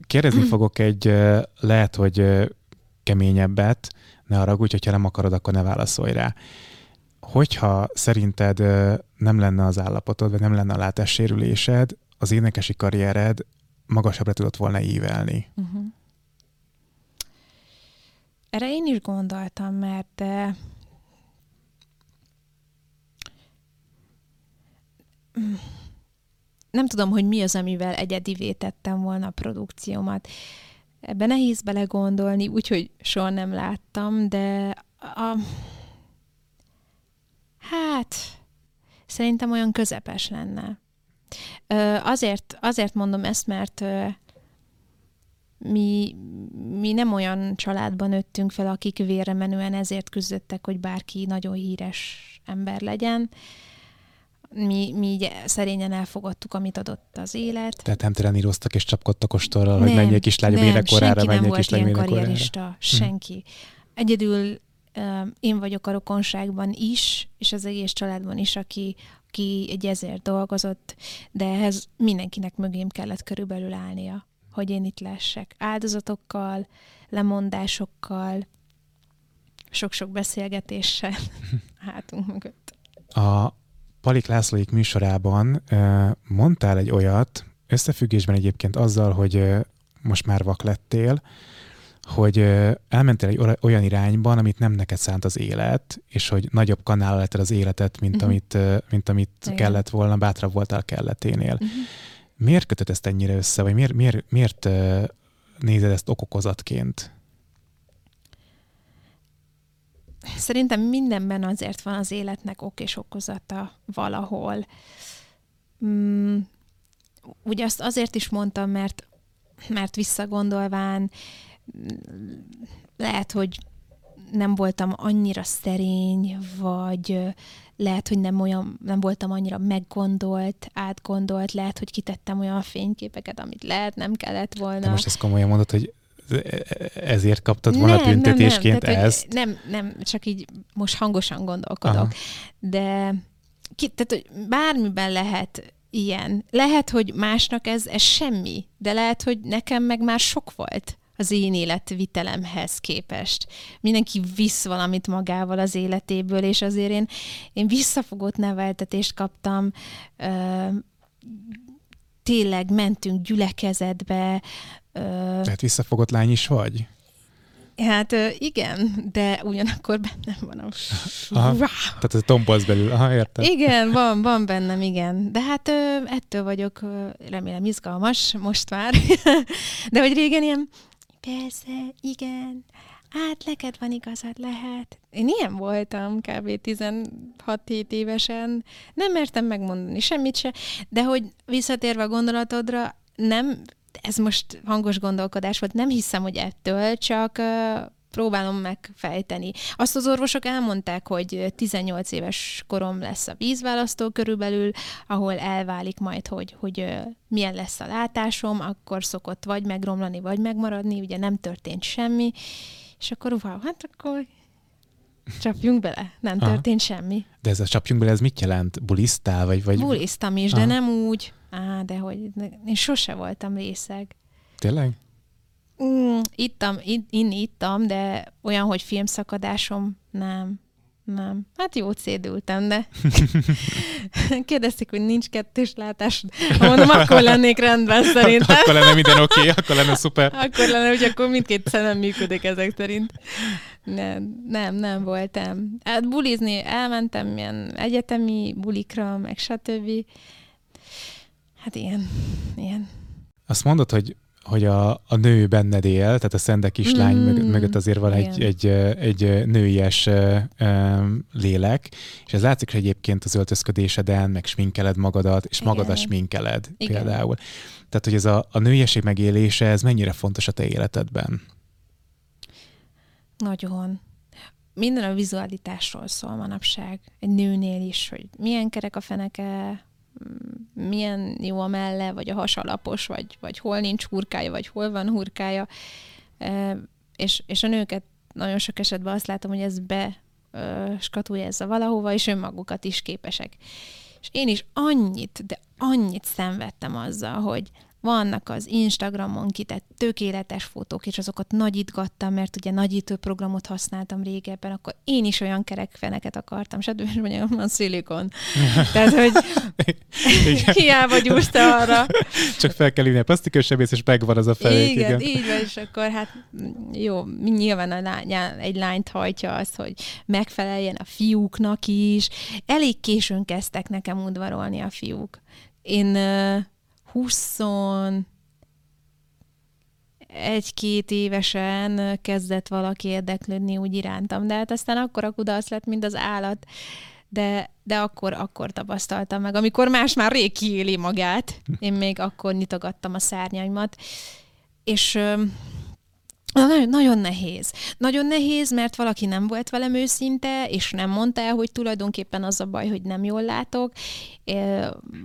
Kérdezni fogok egy lehet, hogy keményebbet, ne haragudj, hogyha nem akarod, akkor ne válaszolj rá. Hogyha szerinted nem lenne az állapotod, vagy nem lenne a látássérülésed, az énekesi karriered magasabbra tudott volna ívelni. Uh-huh. Erre én is gondoltam, mert nem tudom, hogy mi az, amivel egyedivé tettem volna a produkciómat. Ebbe nehéz belegondolni, úgyhogy soha nem láttam, de szerintem olyan közepes lenne. Azért mondom ezt, mert mi nem olyan családban nőttünk fel, akik vérre menően ezért küzdöttek, hogy bárki nagyon híres ember legyen. Mi így szerényen elfogadtuk, amit adott az élet. Tehát nem treníroztak és csapkodtak ostorral, hogy menjél kislányom énekorára, menjél kislányom énekorára. Nem, senki nem volt ilyen karrierista, senki. Egyedül én vagyok a rokonságban is, és az egész családban is, aki egy ezért dolgozott, de ehhez mindenkinek mögém kellett körülbelül állnia, hogy én itt lessek. Áldozatokkal, lemondásokkal, sok-sok beszélgetéssel hátunk mögött. A Palik Lászlóik műsorában mondtál egy olyat, összefüggésben egyébként azzal, hogy most már vak lettél, hogy elmentél egy olyan irányban, amit nem neked szánt az élet, és hogy nagyobb kanállal letted az életet, mint amit kellett volna, bátrabb voltál kelleténél. Uh-huh. Miért kötöd ezt ennyire össze, vagy miért nézed ezt okokozatként? Szerintem mindenben azért van az életnek ok és okozata valahol. Ugye azt azért is mondtam, mert visszagondolván lehet, hogy nem voltam annyira szerény, vagy lehet, hogy nem voltam annyira meggondolt, átgondolt, lehet, hogy kitettem olyan fényképeket, amit lehet, nem kellett volna. De most ezt komolyan mondod, hogy ezért kaptad volna büntetésként ezt? Nem, csak így most hangosan gondolkodok. Aha. De hogy bármiben lehet ilyen. Lehet, hogy másnak ez semmi, de lehet, hogy nekem meg már sok volt az én életvitelemhez képest. Mindenki visz valamit magával az életéből, és azért én visszafogott neveltetést kaptam, tényleg mentünk gyülekezetbe. Tehát visszafogott lány is vagy? Hát igen, de ugyanakkor bennem van a... Aha, tehát ez tombolsz belül, értem. Igen, van bennem, igen. De hát ettől vagyok, remélem izgalmas most már. De hogy régen ilyen persze, igen. Hát neked van igazad, lehet. Én ilyen voltam kb. 16-7 évesen. Nem mertem megmondani semmit se. De hogy visszatérve a gondolatodra, nem, ez most hangos gondolkodás volt, nem hiszem, hogy ettől, csak próbálom megfejteni. Azt az orvosok elmondták, hogy 18 éves korom lesz a vízválasztó körülbelül, ahol elválik majd, hogy milyen lesz a látásom, akkor szokott vagy megromlani, vagy megmaradni, ugye nem történt semmi, és akkor hát akkor csapjunk bele, nem történt semmi. De ez a csapjunk bele, ez mit jelent? Bulisztál? Vagy... Bulisztam is, de nem úgy. De én sose voltam részeg. Tényleg? Ittam, de olyan, hogy filmszakadásom, nem. Nem. Hát jó szédültem, de kérdezték, hogy nincs kettős látás. Mondom, akkor lennék rendben szerintem. Akkor lenne minden oké, akkor lenne szuper. Akkor lenne, hogy akkor mindkét szemem működik ezek szerint. Nem voltam. Hát bulizni elmentem ilyen egyetemi bulikra, meg stb. Hát ilyen. Azt mondod, hogy a nő benned él, tehát a szende kislány mögött azért van egy nőies lélek, és ez látszik egyébként az öltözködéseden, meg sminkeled magadat, és magad a sminkeled például. Tehát, hogy ez a nőiesség megélése, ez mennyire fontos a te életedben? Nagyon. Minden a vizualitásról szól manapság. Egy nőnél is, hogy milyen kerek a feneke, milyen jó a melle, vagy a hasalapos, vagy hol nincs hurkája, vagy hol van hurkája. És a nőket nagyon sok esetben azt látom, hogy ez beskatuljázza valahova, és önmagukat is képesek. És én is annyit szenvedtem azzal, hogy vannak az Instagramon kitett tökéletes fotók, és azokat nagyítgattam, mert ugye nagyító programot használtam régebben, akkor én is olyan kerekfeneket akartam, stb. És mondjam, a szilikon. Tehát, hogy hiába gyúrta arra. Csak fel kell ülni a plasztikössebész, és megvan az a felék. Igen, így van, és akkor hát jó, nyilván egy lányt hajtja az, hogy megfeleljen a fiúknak is. Elég későn kezdtek nekem udvarolni a fiúk. Én 21-2 évesen kezdett valaki érdeklődni úgy irántam, de hát aztán akkora kudarc lett, mint az állat, de akkor tapasztaltam meg, amikor más már rég kiéli magát. Én még akkor nyitogattam a szárnyaimat, és nagyon nehéz. Nagyon nehéz, mert valaki nem volt velem őszinte, és nem mondta el, hogy tulajdonképpen az a baj, hogy nem jól látok.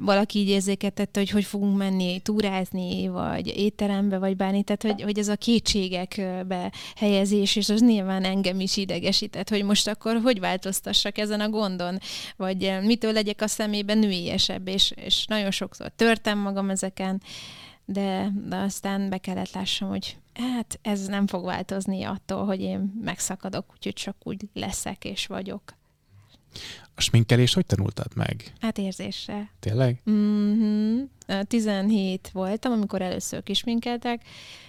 Valaki így érzékeltette, hogy fogunk menni túrázni, vagy étterembe, vagy bármi. Tehát, hogy ez a kétségekbe helyezés, és az nyilván engem is idegesített, hogy most akkor hogy változtassak ezen a gondon, vagy mitől legyek a szemében nőiesebb, és nagyon sokszor törtem magam ezeken, de aztán be kellett lássam, hogy hát ez nem fog változni attól, hogy én megszakadok, úgyhogy csak úgy leszek és vagyok. A sminkelést hogy tanultad meg? Hát érzésre. Tényleg? 17 voltam, amikor először kisminkeltek.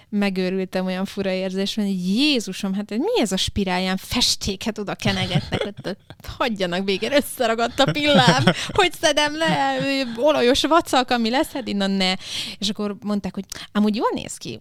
Megőrültem, olyan fura érzés, hogy Jézusom, hát mi ez a spirálján festéket oda kenegetnek, ott hagyjanak végre, összeragadt a pillám, hogy szedem le, olajos vacak, ami leszed, innen ne. És akkor mondták, hogy amúgy jól néz ki.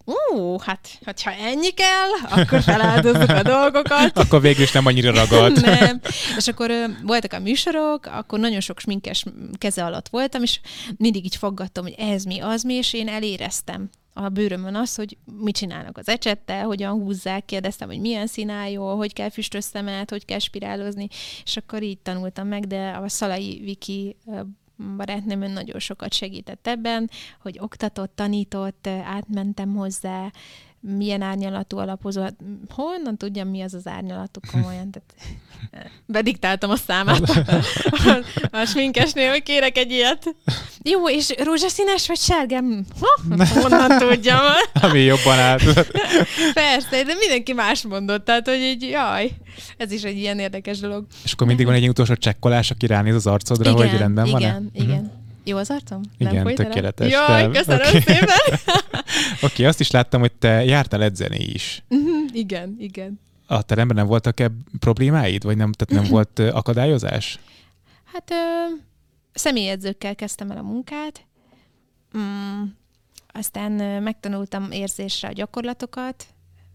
Hát ha ennyi kell, akkor feláldozzuk a dolgokat. Akkor végül is nem annyira ragadt. Nem. És akkor voltak a műsorok, akkor nagyon sok sminkes keze alatt voltam, és mindig így foggattam, hogy ez mi, az mi, és én eléreztem a bőrömön az, hogy mit csinálnak az ecsettel, hogyan húzzák, kérdeztem, hogy milyen szín áll jól, hogy kell füstölszemet, hogy kell spirálozni, és akkor így tanultam meg, de a Szalai Viki barátnőmön nagyon sokat segített ebben, hogy oktatott, tanított, átmentem hozzá, milyen árnyalatú alapozó, hát honnan tudjam, mi az az árnyalatú komolyan, tehát bediktáltam a számát a sminkesnél, hogy kérek egy ilyet. Jó, és rózsaszínes vagy sárgám? Honnan tudjam? Ami jobban áll. Persze, de mindenki más mondott, tehát hogy így jaj, ez is egy ilyen érdekes dolog. És akkor mindig van egy utolsó csekkolás, aki ránéz az arcodra, igen, hogy rendben van-e? Igen. Jó az arcom? Igen, tökéletes. Jaj, köszönöm szépen! Oké, azt is láttam, hogy te jártál edzeni is. Igen. A teremben nem voltak-e problémáid? Vagy nem volt akadályozás? Hát személyedzőkkel kezdtem el a munkát. Aztán megtanultam érzésre a gyakorlatokat,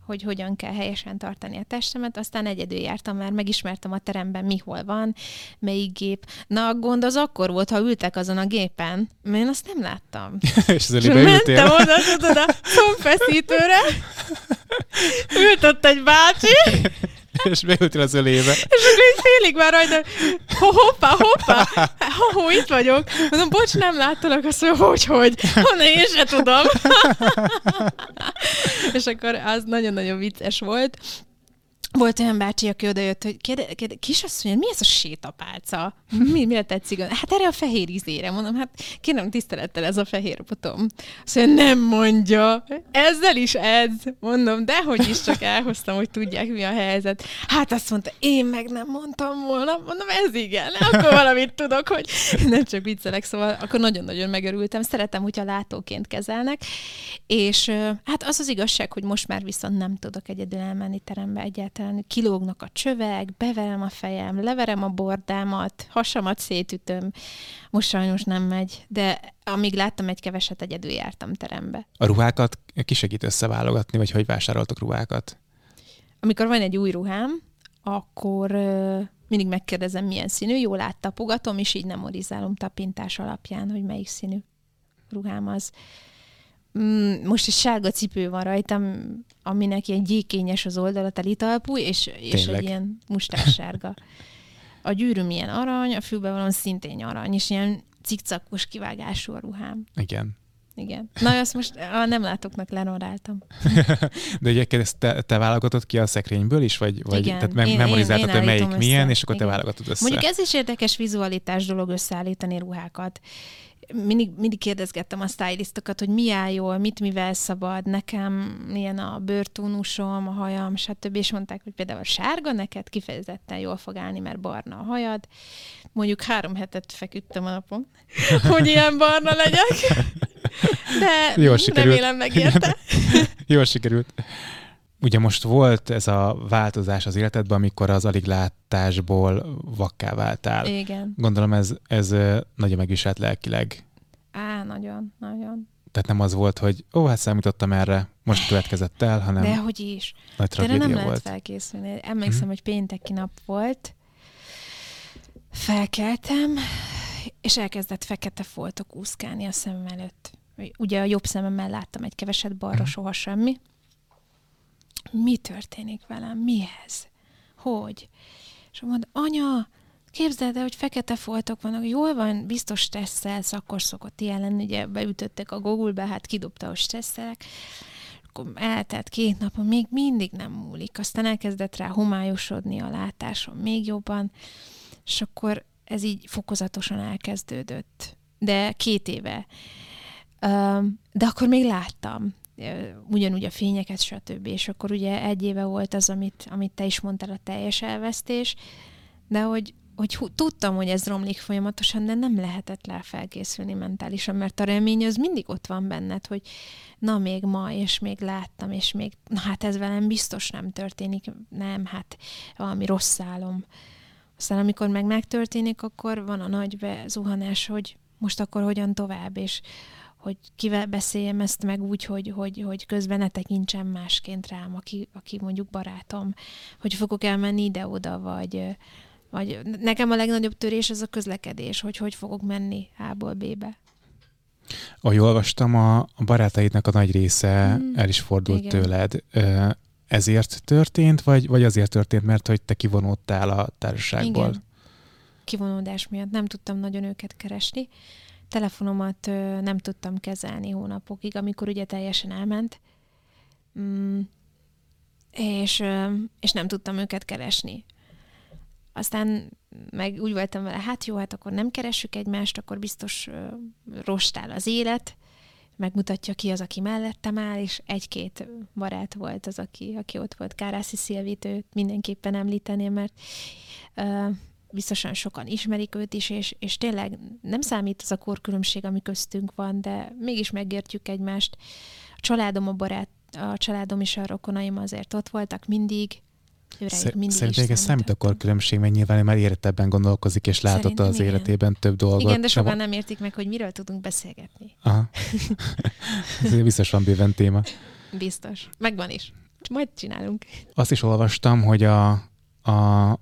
hogy hogyan kell helyesen tartani a testemet, aztán egyedül jártam már, megismertem a teremben, mi hol van, melyik gép. Na, a gond az akkor volt, ha ültek azon a gépen, mert én azt nem láttam. És mentem oda a konfeszítőre, ült ott egy bácsi, és beültél az ölébe. És akkor így félig már rajta, hoppá, itt vagyok. Mondom, bocs, nem láttalak, azt mondom, hogy. Honnan én se tudom. És akkor az nagyon-nagyon vicces volt. Volt olyan bácsi, aki odajött, hogy kisasszony, mi ez a sétapálca? Mire tetszik? Hát erre a fehér ízére. Mondom, hát kérem tisztelettel, ez a fehér botom. Azt mondja, nem mondja. Ezzel is ez. Mondom, dehogy is, csak elhoztam, hogy tudják, mi a helyzet. Hát azt mondta, én meg nem mondtam volna. Mondom, ez igen. Akkor valamit tudok, hogy nem csak viccelek, szóval akkor nagyon-nagyon megörültem. Szeretem, hogyha látóként kezelnek. És hát az az igazság, hogy most már viszont nem tudok egyedül elmenni terembe egyáltalán. Kilógnak a csövek, beverem a fejem, leverem a bordámat, hasamat szétütöm. Most sajnos nem megy, de amíg láttam egy keveset, egyedül jártam terembe. A ruhákat ki segít összeválogatni, vagy hogy vásároltok ruhákat? Amikor van egy új ruhám, akkor mindig megkérdezem, milyen színű, jól áttapogatom, és így memorizálom tapintás alapján, hogy melyik színű ruhám az. Most egy sárga cipő van rajtam, aminek ilyen gyékényes az oldala, telitalpú, és egy ilyen mustássárga. A gyűrűm ilyen arany, a fülbevalom szintén arany, és ilyen cikcakos kivágású a ruhám. Igen. Igen. Na, azt most a nem látoknak lenoráltam. De ugye ezt te válogatod ki a szekrényből is? Vagy igen, tehát memorizáltad, hogy melyik össze. Milyen, és akkor igen. Te válogatod össze. Mondjuk ez is érdekes vizualitás dolog összeállítani ruhákat. Mindig kérdezgettem a stylistokat, hogy mi áll jól, mivel szabad, nekem milyen a bőrtónusom, a hajam, stb. És mondták, hogy például a sárga neked kifejezetten jól fog állni, mert barna a hajad. Mondjuk 3 hetet feküdtem a napon, hogy ilyen barna legyek. De jól sikerült. Remélem megérte. Jól sikerült. Ugye most volt ez a változás az életedben, amikor az aliglátásból vakká váltál. Igen. Gondolom ez nagyon megviselt lelkileg. Á, nagyon, nagyon. Tehát nem az volt, hogy hát számítottam erre, most következett el, hanem... Dehogy is. Nagy tragédia volt. De nem lehet felkészülni. Emlékszem, hogy pénteki nap volt, felkeltem, és elkezdett fekete foltok úszkálni a szemem előtt. Ugye a jobb szememmel láttam egy keveset, balra soha semmi. Mi történik velem? Mihez? Hogy? És mondom, anya, képzeld el, hogy fekete foltok vannak. Jól van, biztos stresszelsz, akkor szokott ilyen lenni. Ugye beütöttek a Google-be, hát kidobta, hogy stresszelek. Akkor eltelt 2 napon, még mindig nem múlik. Aztán elkezdett rá homályosodni a látásom még jobban. És akkor ez így fokozatosan elkezdődött. De 2 éve. De akkor még láttam ugyanúgy a fényeket, stb. És akkor ugye 1 éve volt az, amit te is mondtál, a teljes elvesztés, de hogy tudtam, hogy ez romlik folyamatosan, de nem lehetett rá felkészülni mentálisan, mert a remény az mindig ott van benned, hogy na még ma, és még láttam, és még, na hát ez velem biztos nem történik, nem, hát valami rossz álom. Aztán amikor meg megtörténik, akkor van a nagy bezuhanás, hogy most akkor hogyan tovább, és hogy kivel beszéljem ezt meg úgy, hogy közben ne tekintsen másként rám, aki mondjuk barátom, hogy fogok elmenni ide-oda, vagy nekem a legnagyobb törés az a közlekedés, hogy fogok menni A-ból B-be. Ahogy olvastam, a barátaidnak a nagy része el is fordult igen. tőled. Ezért történt, vagy azért történt, mert hogy te kivonódtál a társaságból? Igen. Kivonódás miatt nem tudtam nagyon őket keresni. Telefonomat nem tudtam kezelni hónapokig, amikor ugye teljesen elment, és nem tudtam őket keresni. Aztán meg úgy voltam vele, hát jó, hát akkor nem keressük egymást, akkor biztos rostál az élet, megmutatja ki az, aki mellettem áll, és 1-2 barát volt az, aki ott volt. Kárászi Szilvit, őt mindenképpen említeném, mert... biztosan sokan ismerik őt is, és tényleg nem számít az a korkülönbség, ami köztünk van, de mégis megértjük egymást. A családom és a rokonaim azért ott voltak mindig. Szerintem ez számít a korkülönbség, mert nyilván már érettebben gondolkozik, és látott az igen. életében több dolgot. Igen, de sokan nem értik meg, hogy miről tudunk beszélgetni. Aha. Ez biztos van bőven téma. Biztos. Megvan is. Majd csinálunk. Azt is olvastam, hogy a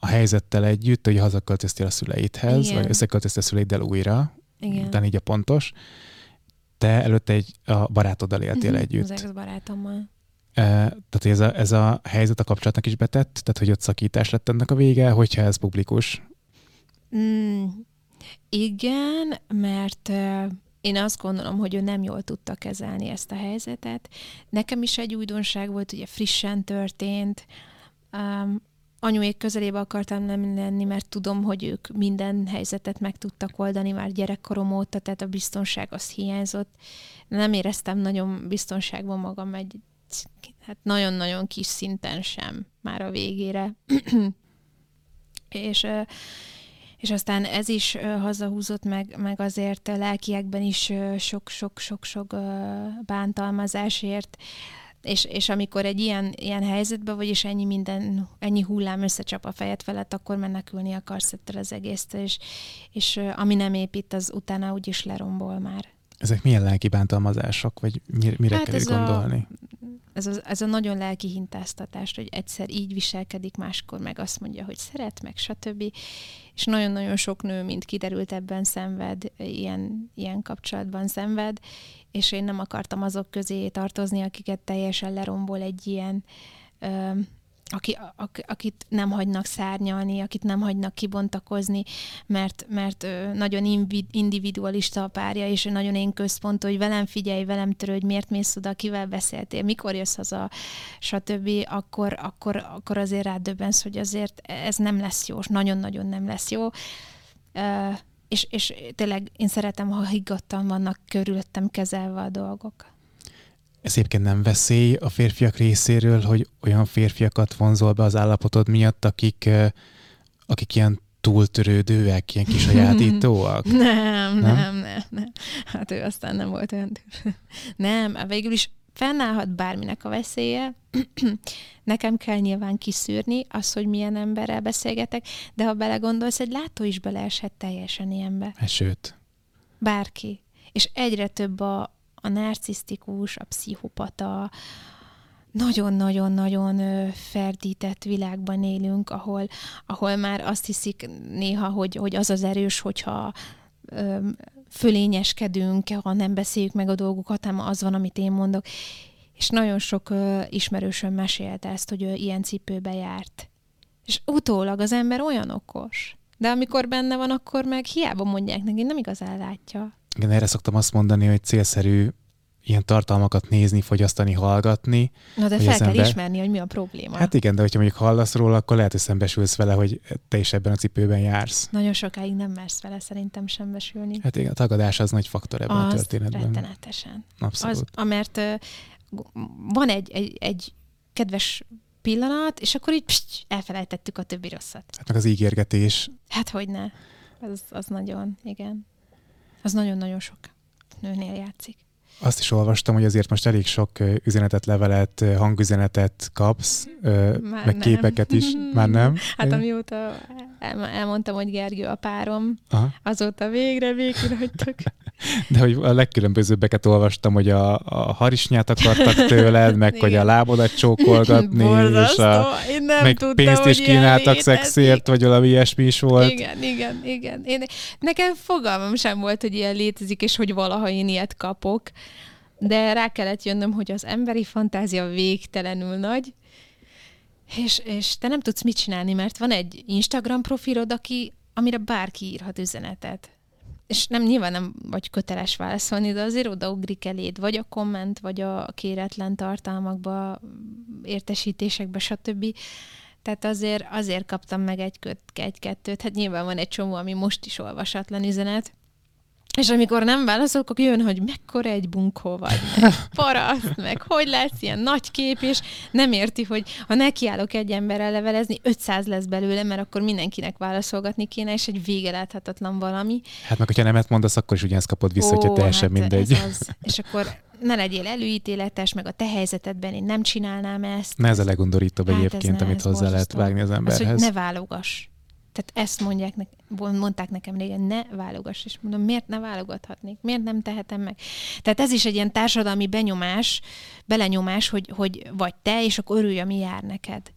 helyzettel együtt, hogy hazaköltöztél a szüleidhez, igen. vagy összeköltöztél a szüleiddel újra, igen. utána így a pontos. Te előtte a barátoddal éltél együtt. Az ex-barátommal. Tehát ez a helyzet a kapcsolatnak is betett? Tehát, hogy ott szakítás lett ennek a vége, hogyha ez publikus? Igen, mert én azt gondolom, hogy ő nem jól tudta kezelni ezt a helyzetet. Nekem is egy újdonság volt, ugye frissen történt, anyuék közelébe akartam nem lenni, mert tudom, hogy ők minden helyzetet meg tudtak oldani már gyerekkorom óta, tehát a biztonság az hiányzott. Nem éreztem nagyon biztonságban magam egy, hát nagyon-nagyon kis szinten sem már a végére. És aztán ez is hazahúzott meg azért lelkiekben is sok-sok-sok-sok bántalmazásért. És amikor egy ilyen helyzetben vagy, és ennyi hullám összecsap a fejed felett, akkor menekülni akarsz ettől az egésztől, és ami nem épít, az utána úgyis lerombol már. Ezek milyen lelki bántalmazások, vagy mire kell gondolni? Ez a nagyon lelki hintáztatás, hogy egyszer így viselkedik, máskor meg azt mondja, hogy szeret, meg stb. És nagyon-nagyon sok nő, mint kiderült, ebben szenved, ilyen kapcsolatban szenved, és én nem akartam azok közé tartozni, akiket teljesen lerombol egy ilyen, akit nem hagynak szárnyalni, akit nem hagynak kibontakozni, mert nagyon individualista a párja, és nagyon én központú, hogy velem figyelj, velem törődj, miért mész oda, kivel beszéltél, mikor jössz haza, stb. Akkor azért rádöbbensz, hogy azért ez nem lesz jó, és nagyon-nagyon nem lesz jó. És tényleg én szeretem, ha higgadtan vannak körülöttem kezelve a dolgok. Ez egyébként nem veszély a férfiak részéről, hogy olyan férfiakat vonzol be az állapotod miatt, akik ilyen túltörődőek, ilyen kisajátítóak? Nem. Hát ő aztán nem volt olyan tűr. Nem, végül is fennállhat bárminek a veszélye. Nekem kell nyilván kiszűrni azt, hogy milyen emberrel beszélgetek, de ha belegondolsz, egy látó is beleeshet teljesen ilyenbe. Sőt. Bárki. És egyre több a narcisztikus, a pszichopata, nagyon-nagyon-nagyon ferdített világban élünk, ahol már azt hiszik néha, hogy az az erős, hogyha fölényeskedünk, ha nem beszéljük meg a dolgokat, hanem az van, amit én mondok. És nagyon sok ismerősöm mesélte ezt, hogy ő ilyen cipőbe járt. És utólag az ember olyan okos. De amikor benne van, akkor meg hiába mondják neki, nem igazán látja. Igen, erre szoktam azt mondani, hogy célszerű ilyen tartalmakat nézni, fogyasztani, hallgatni. Na, de fel kell ismerni, hogy mi a probléma. Hát igen, de hogyha mondjuk hallasz róla, akkor lehet, hogy szembesülsz vele, hogy te is ebben a cipőben jársz. Nagyon sokáig nem mersz vele szerintem szembesülni. Hát igen, a tagadás az nagy faktor ebben a történetben. Rettenetesen. Abszolút. Mert van egy kedves pillanat, és akkor így elfelejtettük a többi rosszat. Hát meg az ígérgetés. Hát hogyne. Az nagyon, igen. Az nagyon-nagyon sok nőnél játszik. Azt is olvastam, hogy azért most elég sok üzenetet, levelet, hangüzenetet kapsz, képeket is. Már nem? Hát amióta elmondtam, hogy Gergő a párom, aha, azóta végre végül hagytok. De hogy a legkülönbözőbbeket olvastam, hogy a harisnyát akartak tőled, meg hogy a lábodat csókolgatni, és meg tudtam, pénzt is kínáltak szexért, vagy valami ilyesmi is volt. Igen. Nekem fogalmam sem volt, hogy ilyen létezik, és hogy valaha én ilyet kapok. De rá kellett jönnöm, hogy az emberi fantázia végtelenül nagy, és te nem tudsz mit csinálni, mert van egy Instagram profilod, amire bárki írhat üzenetet. És nem, nyilván nem vagy köteles válaszolni, de azért odaugrik eléd, vagy a komment, vagy a kéretlen tartalmakba, értesítésekbe, stb. Tehát azért kaptam meg egy-kettőt. Hát nyilván van egy csomó, ami most is olvasatlan üzenet. És amikor nem válaszolok, akkor jön, hogy mekkora egy bunkó vagy, meg paraszt, meg hogy lesz ilyen nagy kép, és nem érti, hogy ha nekiállok egy emberrel levelezni, 500 lesz belőle, mert akkor mindenkinek válaszolgatni kéne, és egy vége láthatatlan valami. Hát meg, hogyha nemet mondasz, akkor is ugyanezt kapod vissza, hogyha teljesen hát mindegy. És akkor ne legyél előítéletes, meg a te helyzetedben én nem csinálnám ezt. Na ez a legundorítóbb egyébként, amit hozzá lehet vágni az emberhez. Az, hogy ne válogass. Tehát ezt mondták nekem régen, ne válogass, és mondom, miért ne válogathatnék? Miért nem tehetem meg? Tehát ez is egy ilyen társadalmi belenyomás, hogy vagy te, és akkor örülj, ami jár neked.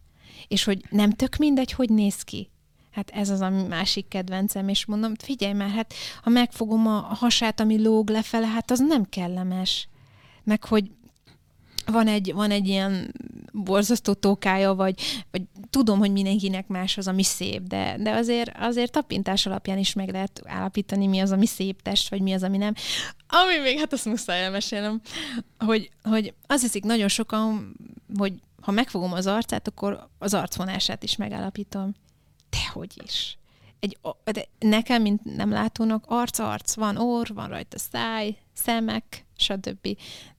És hogy nem tök mindegy, hogy néz ki. Hát ez az a másik kedvencem, és mondom, figyelj már, hát ha megfogom a hasát, ami lóg lefele, hát az nem kellemes. Meg hogy van egy ilyen borzasztó tókája, vagy tudom, hogy mindenkinek más az, ami szép, de azért tapintás alapján is meg lehet állapítani, mi az, ami szép test, vagy mi az, ami nem. Ami még, hát azt muszáj elmesélnem, hogy azt hiszik nagyon sokan, hogy ha megfogom az arcát, akkor az arcvonását is megállapítom. Dehogy is. De nekem, mint nem látónak, arc, van orr, van rajta száj, szemek, stb.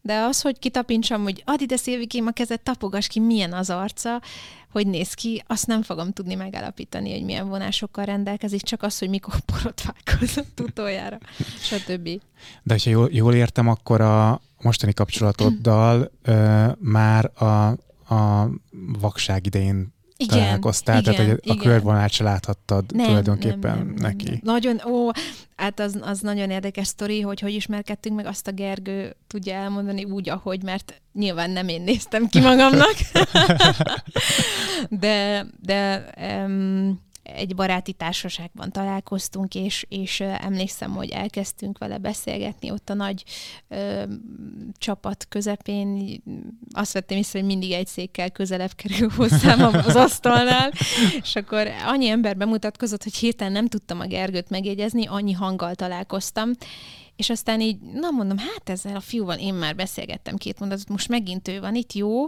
De az, hogy kitapintsam, hogy add ide Szilvikém a kezed, tapogass ki, milyen az arca, hogy néz ki, azt nem fogom tudni megállapítani, hogy milyen vonásokkal rendelkezik, csak az, hogy mikor borotválkozott utoljára, stb. De ha jól értem, akkor a mostani kapcsolatoddal már a vakság idején találkoztál, igen, tehát hogy a körvonalát se láthattad tulajdonképpen neki. Nagyon, hát az nagyon érdekes sztori, hogy ismerkedtünk meg, azt a Gergő tudja elmondani úgy, ahogy, mert nyilván nem én néztem ki magamnak. de egy baráti társaságban találkoztunk, és emlékszem, hogy elkezdtünk vele beszélgetni ott a nagy csapat közepén. Azt vettem észre, hogy mindig egy székkel közelebb kerül hozzám az asztalnál, és akkor annyi ember bemutatkozott, hogy hirtelen nem tudtam a Gergőt megjegyezni, annyi hanggal találkoztam, és aztán így, na mondom, hát ezzel a fiúval én már beszélgettem 2 mondatot, most megint ő van itt, jó,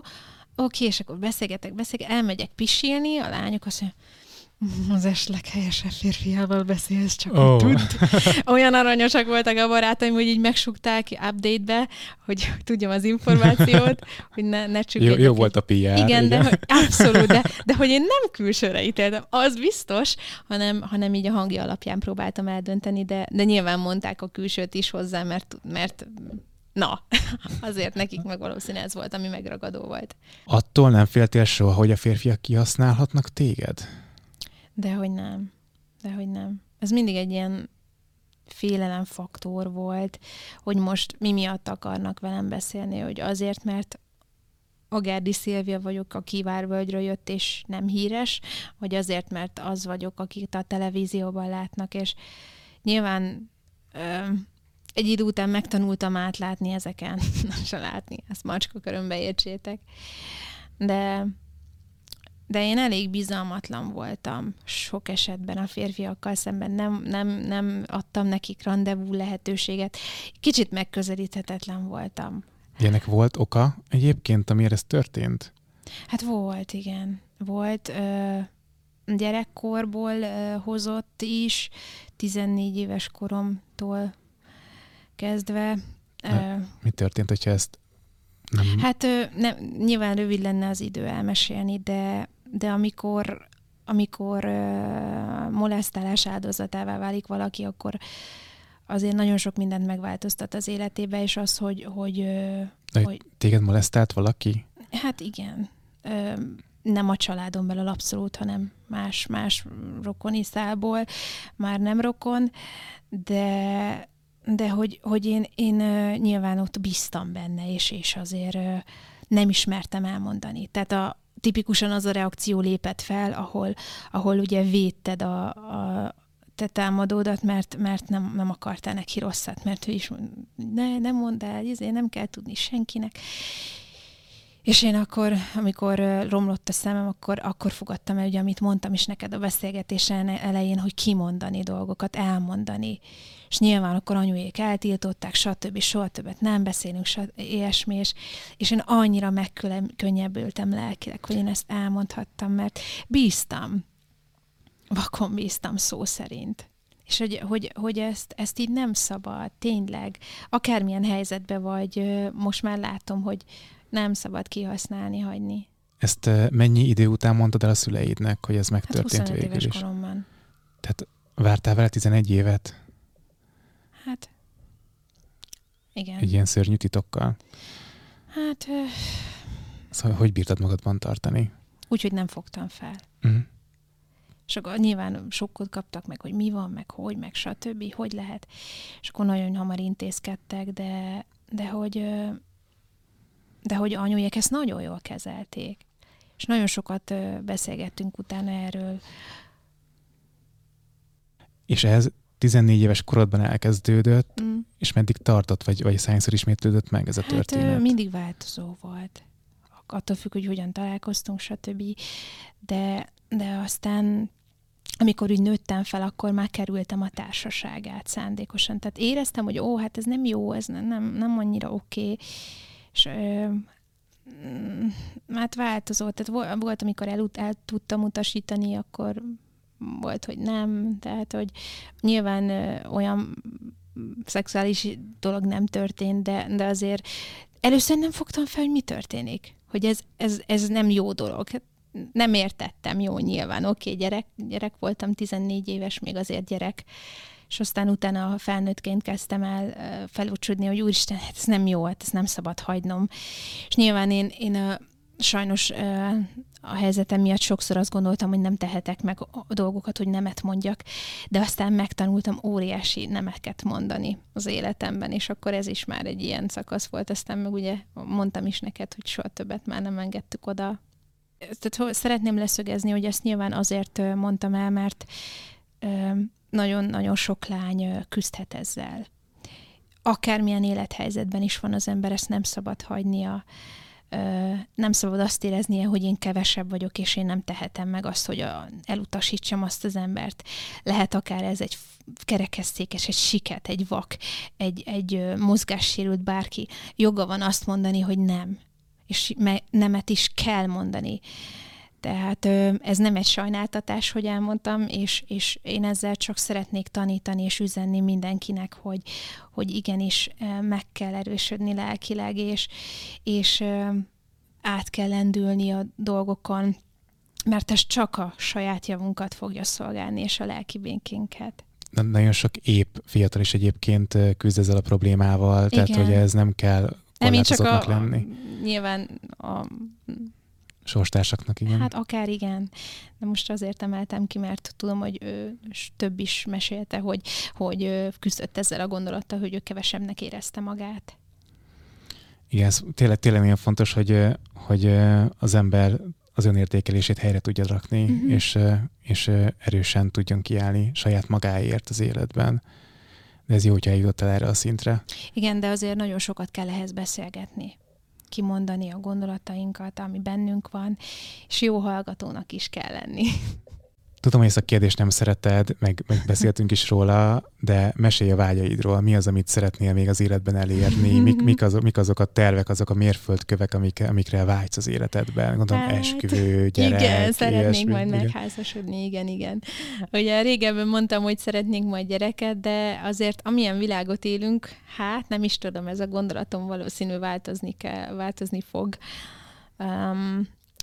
oké, és akkor beszélgetek, elmegyek pisilni, a lányok azt mondja, az esetleg helyesebb férfiával beszélsz, csak tudd. Olyan aranyosak voltak a barátaim, hogy így megsugták update-be, hogy tudjam az információt, hogy ne csüggedjek. Jó volt a PR. Igen. de hogy én nem külsőre ítéltem, az biztos, hanem így a hangja alapján próbáltam eldönteni, de nyilván mondták a külsőt is hozzá, mert na, azért nekik meg valószínűleg ez volt, ami megragadó volt. Attól nem féltél soha, hogy a férfiak kihasználhatnak téged? Dehogy nem. Ez mindig egy ilyen félelemfaktor volt, hogy most mi miatt akarnak velem beszélni, hogy azért, mert Agárdi Szilvia vagyok, aki Várvölgyről jött, és nem híres, vagy azért, mert az vagyok, akit a televízióban látnak, és nyilván egy idő után megtanultam átlátni ezeken. Ezt macska körömbe értsétek. De én elég bizalmatlan voltam sok esetben a férfiakkal szemben. Nem adtam nekik rendezvú lehetőséget. Kicsit megközelíthetetlen voltam. Ennek volt oka egyébként, amiért ez történt? Hát volt, igen. Volt gyerekkorból hozott is, 14 éves koromtól kezdve. Mi történt, hogyha ezt... Nem. Hát nyilván rövid lenne az idő elmesélni, de amikor molesztálás áldozatává válik valaki, akkor azért nagyon sok mindent megváltoztat az életébe, és az, hogy téged molesztált valaki? Hát igen. Nem a családon belül abszolút, hanem más rokoni szálból, már nem rokon, de hogy én nyilván ott bíztam benne, és azért nem ismertem elmondani. Tehát tipikusan az a reakció lépett fel, ahol ugye védted a te támadódat, mert nem akartál neki rosszat, mert ő is mond, nem mondd el, ezért nem kell tudni senkinek. És én akkor, amikor romlott a szemem, akkor fogadtam el, ugye, amit mondtam is neked a beszélgetés elején, hogy kimondani dolgokat, elmondani. És nyilván akkor anyujék eltiltották, stb. Soha többet nem beszélünk, ilyesmi, és én annyira megkönnyebbültem lelkileg, hogy én ezt elmondhattam, mert bíztam. Vakon bíztam szó szerint. És hogy ezt így nem szabad, tényleg. Akármilyen helyzetben vagy, most már látom, hogy nem szabad kihasználni, hagyni. Ezt mennyi idő után mondtad el a szüleidnek, hogy ez megtörtént végül is? Hát 25 éves koromban. Tehát vártál vele 11 évet? Hát, igen. Egy ilyen szörnyű titokkal? Hát... Szóval hogy bírtad magadban tartani? Úgyhogy nem fogtam fel. Uh-huh. És akkor nyilván sokkot kaptak meg, hogy mi van, meg stb. Hogy lehet. És akkor nagyon hamar intézkedtek, de hogy anyujék ezt nagyon jól kezelték. És nagyon sokat beszélgettünk utána erről. És ez 14 éves korodban elkezdődött, és meddig tartott, vagy hányszor ismétlődött meg ez a történet? Mindig változó volt. Attól függ, hogy hogyan találkoztunk, stb. De aztán, amikor úgy nőttem fel, akkor már kerültem a társaságát szándékosan. Tehát éreztem, hogy hát ez nem jó, ez nem annyira oké. És Hát változó. Tehát volt, amikor el tudtam utasítani, akkor volt, hogy nem. Tehát, hogy nyilván olyan szexuális dolog nem történt, de azért először nem fogtam fel, hogy mi történik. Hogy ez nem jó dolog. Nem értettem, jó, nyilván. Oké, gyerek voltam, 14 éves, még azért gyerek. És aztán utána felnőttként kezdtem el felúcsudni, hogy úristen, hát ez nem jó, hát ezt nem szabad hagynom. És nyilván én sajnos a helyzetem miatt sokszor azt gondoltam, hogy nem tehetek meg a dolgokat, hogy nemet mondjak, de aztán megtanultam óriási nemeket mondani az életemben, és akkor ez is már egy ilyen szakasz volt. Aztán meg ugye mondtam is neked, hogy soha többet már nem engedtük oda. Tehát szeretném leszögezni, hogy ezt nyilván azért mondtam el, mert nagyon-nagyon sok lány küzdhet ezzel. Akármilyen élethelyzetben is van az ember, ezt nem szabad hagynia, nem szabad azt éreznie, hogy én kevesebb vagyok, és én nem tehetem meg azt, hogy elutasítsam azt az embert. Lehet akár ez egy kerekesszékes, egy siket, egy vak, egy mozgássérült bárki. Joga van azt mondani, hogy nem. És nemet is kell mondani. Tehát ez nem egy sajnáltatás, hogy elmondtam, és én ezzel csak szeretnék tanítani és üzenni mindenkinek, hogy igenis meg kell erősödni lelkileg, és át kell lendülni a dolgokon, mert ez csak a saját javunkat fogja szolgálni, és a lelki békénket. Nagyon sok épp fiatal is egyébként küzd ezzel a problémával, igen. Tehát hogy ez nem kell korlátozottnak lenni. Nyilván a sorstársaknak, igen. Hát akár igen. De most azért emeltem ki, mert tudom, hogy ő több is mesélte, hogy küzdött ezzel a gondolattal, hogy ő kevesebbnek érezte magát. Igen, ez tényleg nagyon fontos, hogy az ember az önértékelését helyre tudja rakni, uh-huh. és erősen tudjon kiállni saját magáért az életben. De ez jó, hogyha eljutottál erre a szintre. Igen, de azért nagyon sokat kell ehhez beszélgetni, kimondani a gondolatainkat, ami bennünk van, és jó hallgatónak is kell lenni. Tudom, hogy ezt a kérdést nem szereted, meg beszéltünk is róla, de mesélj a vágyaidról. Mi az, amit szeretnél még az életben elérni? Mik azok a tervek, azok a mérföldkövek, amikre vágysz az életedben? Gondolom, esküvő, gyerek. Igen, szeretnénk majd megházasodni, igen. Ugye régebben mondtam, hogy szeretnénk majd gyereket, de azért amilyen világot élünk, hát nem is tudom, ez a gondolatom valószínű változni fog.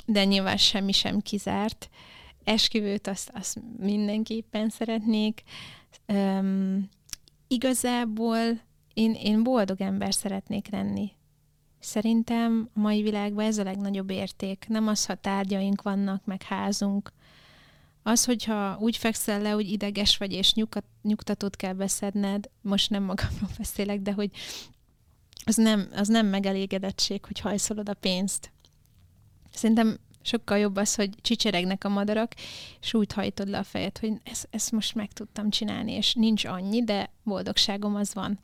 De nyilván semmi sem kizárt. Esküvőt azt mindenképpen szeretnék. Igazából én boldog ember szeretnék lenni. Szerintem a mai világban ez a legnagyobb érték. Nem az, ha tárgyaink vannak, meg házunk. Az, hogyha úgy fekszel le, hogy ideges vagy, és nyugtatót kell beszedned, most nem magamról beszélek, de hogy az nem megelégedettség, hogy hajszolod a pénzt. Szerintem sokkal jobb az, hogy csicseregnek a madarak, és úgy hajtod le a fejed, hogy ezt most meg tudtam csinálni, és nincs annyi, de boldogságom az van.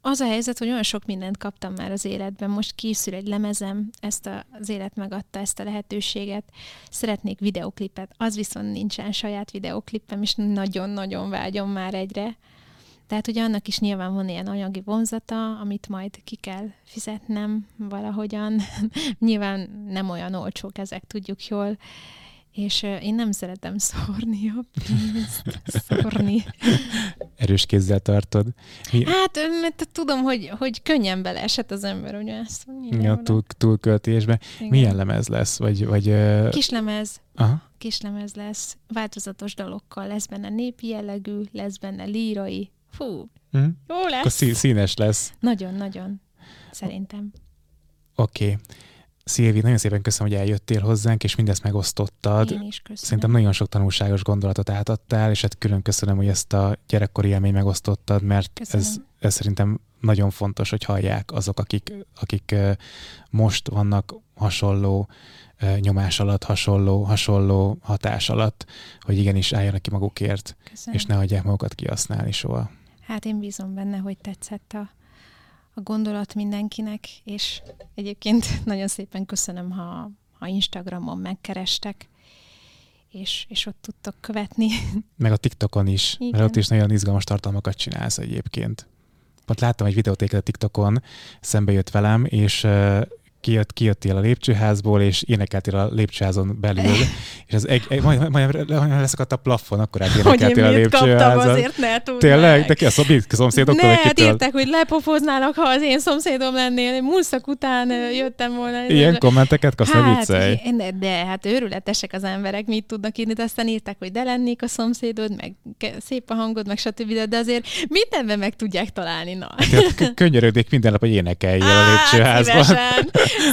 Az a helyzet, hogy olyan sok mindent kaptam már az életben. Most készül egy lemezem, az élet megadta ezt a lehetőséget. Szeretnék videoklipet, az viszont nincsen saját videoklipem, és nagyon-nagyon vágyom már egyre. Tehát ugye annak is nyilván van ilyen anyagi vonzata, amit majd ki kell fizetnem valahogyan. Nyilván nem olyan olcsók ezek, tudjuk jól. És én nem szeretem szórni a pénzt. Szórni. Erős kézzel tartod. Hát, mert tudom, hogy könnyen beleesett az ember, hogy ezt mondja. Túlköltésbe. Igen. Milyen lemez lesz? Vagy kislemez. Aha. Kislemez lesz, változatos dalokkal, lesz benne népi jellegű, lesz benne lírai. Fú, Jó lesz. Akkor színes lesz. Nagyon, szerintem. Oké. Szilvi, nagyon szépen köszönöm, hogy eljöttél hozzánk, és mindezt megosztottad. Én is köszönöm. Szerintem nagyon sok tanulságos gondolatot átadtál, és hát külön köszönöm, hogy ezt a gyerekkori élményt megosztottad, mert ez szerintem nagyon fontos, hogy hallják azok, akik most vannak hasonló nyomás alatt, hasonló hatás alatt, hogy igenis álljanak ki magukért, köszönöm. És ne hagyják magukat kihasználni soha. Hát én bízom benne, hogy tetszett a gondolat mindenkinek, és egyébként nagyon szépen köszönöm, ha Instagramon megkerestek, és ott tudtok követni. Meg a TikTokon is, igen. Mert ott is nagyon izgalmas tartalmakat csinálsz egyébként. pont láttam egy videótéket a TikTokon, szembe jött velem, és kijöttél a lépcsőházból, és énekeltél a lépcsőházon belül, és az majd leszakadt a plafon, akkor énekeltél a lépcsőházon. Kaptam, azért ne tudnám. Tényleg? De ki a szomszédoktól? Ne, hát írták, hogy lepofoznának, ha az én szomszédom lennél. Múlszak után jöttem volna. Ilyen kommenteket kapsz, ne viccelj. De hát őrületesek az emberek, mit tudnak írni, de aztán írták, hogy de lennék a szomszédod, meg szép a hangod, meg stb. De azért mindenben meg tudják találni. Könyörögdék minden nap, hogy énekeljél a lépcsőházban.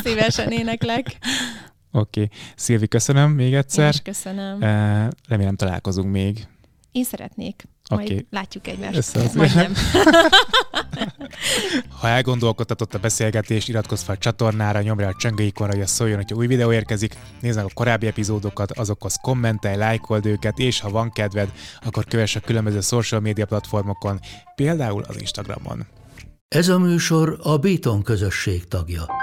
Szívesen éneklek. Oké. Szilvi, köszönöm még egyszer. Én is köszönöm. Remélem találkozunk még. Én szeretnék. Majd látjuk egymást. Majdnem. Ha elgondolkodtatott a beszélgetés, iratkozz fel a csatornára, nyomj rá a csengő ikonra, hogy szóljon, hogyha új videó érkezik, nézd meg a korábbi epizódokat, azokhoz kommentelj, lájkold őket, és ha van kedved, akkor kövess a különböző social media platformokon, például az Instagramon. Ez a műsor a Béton Közösség tagja.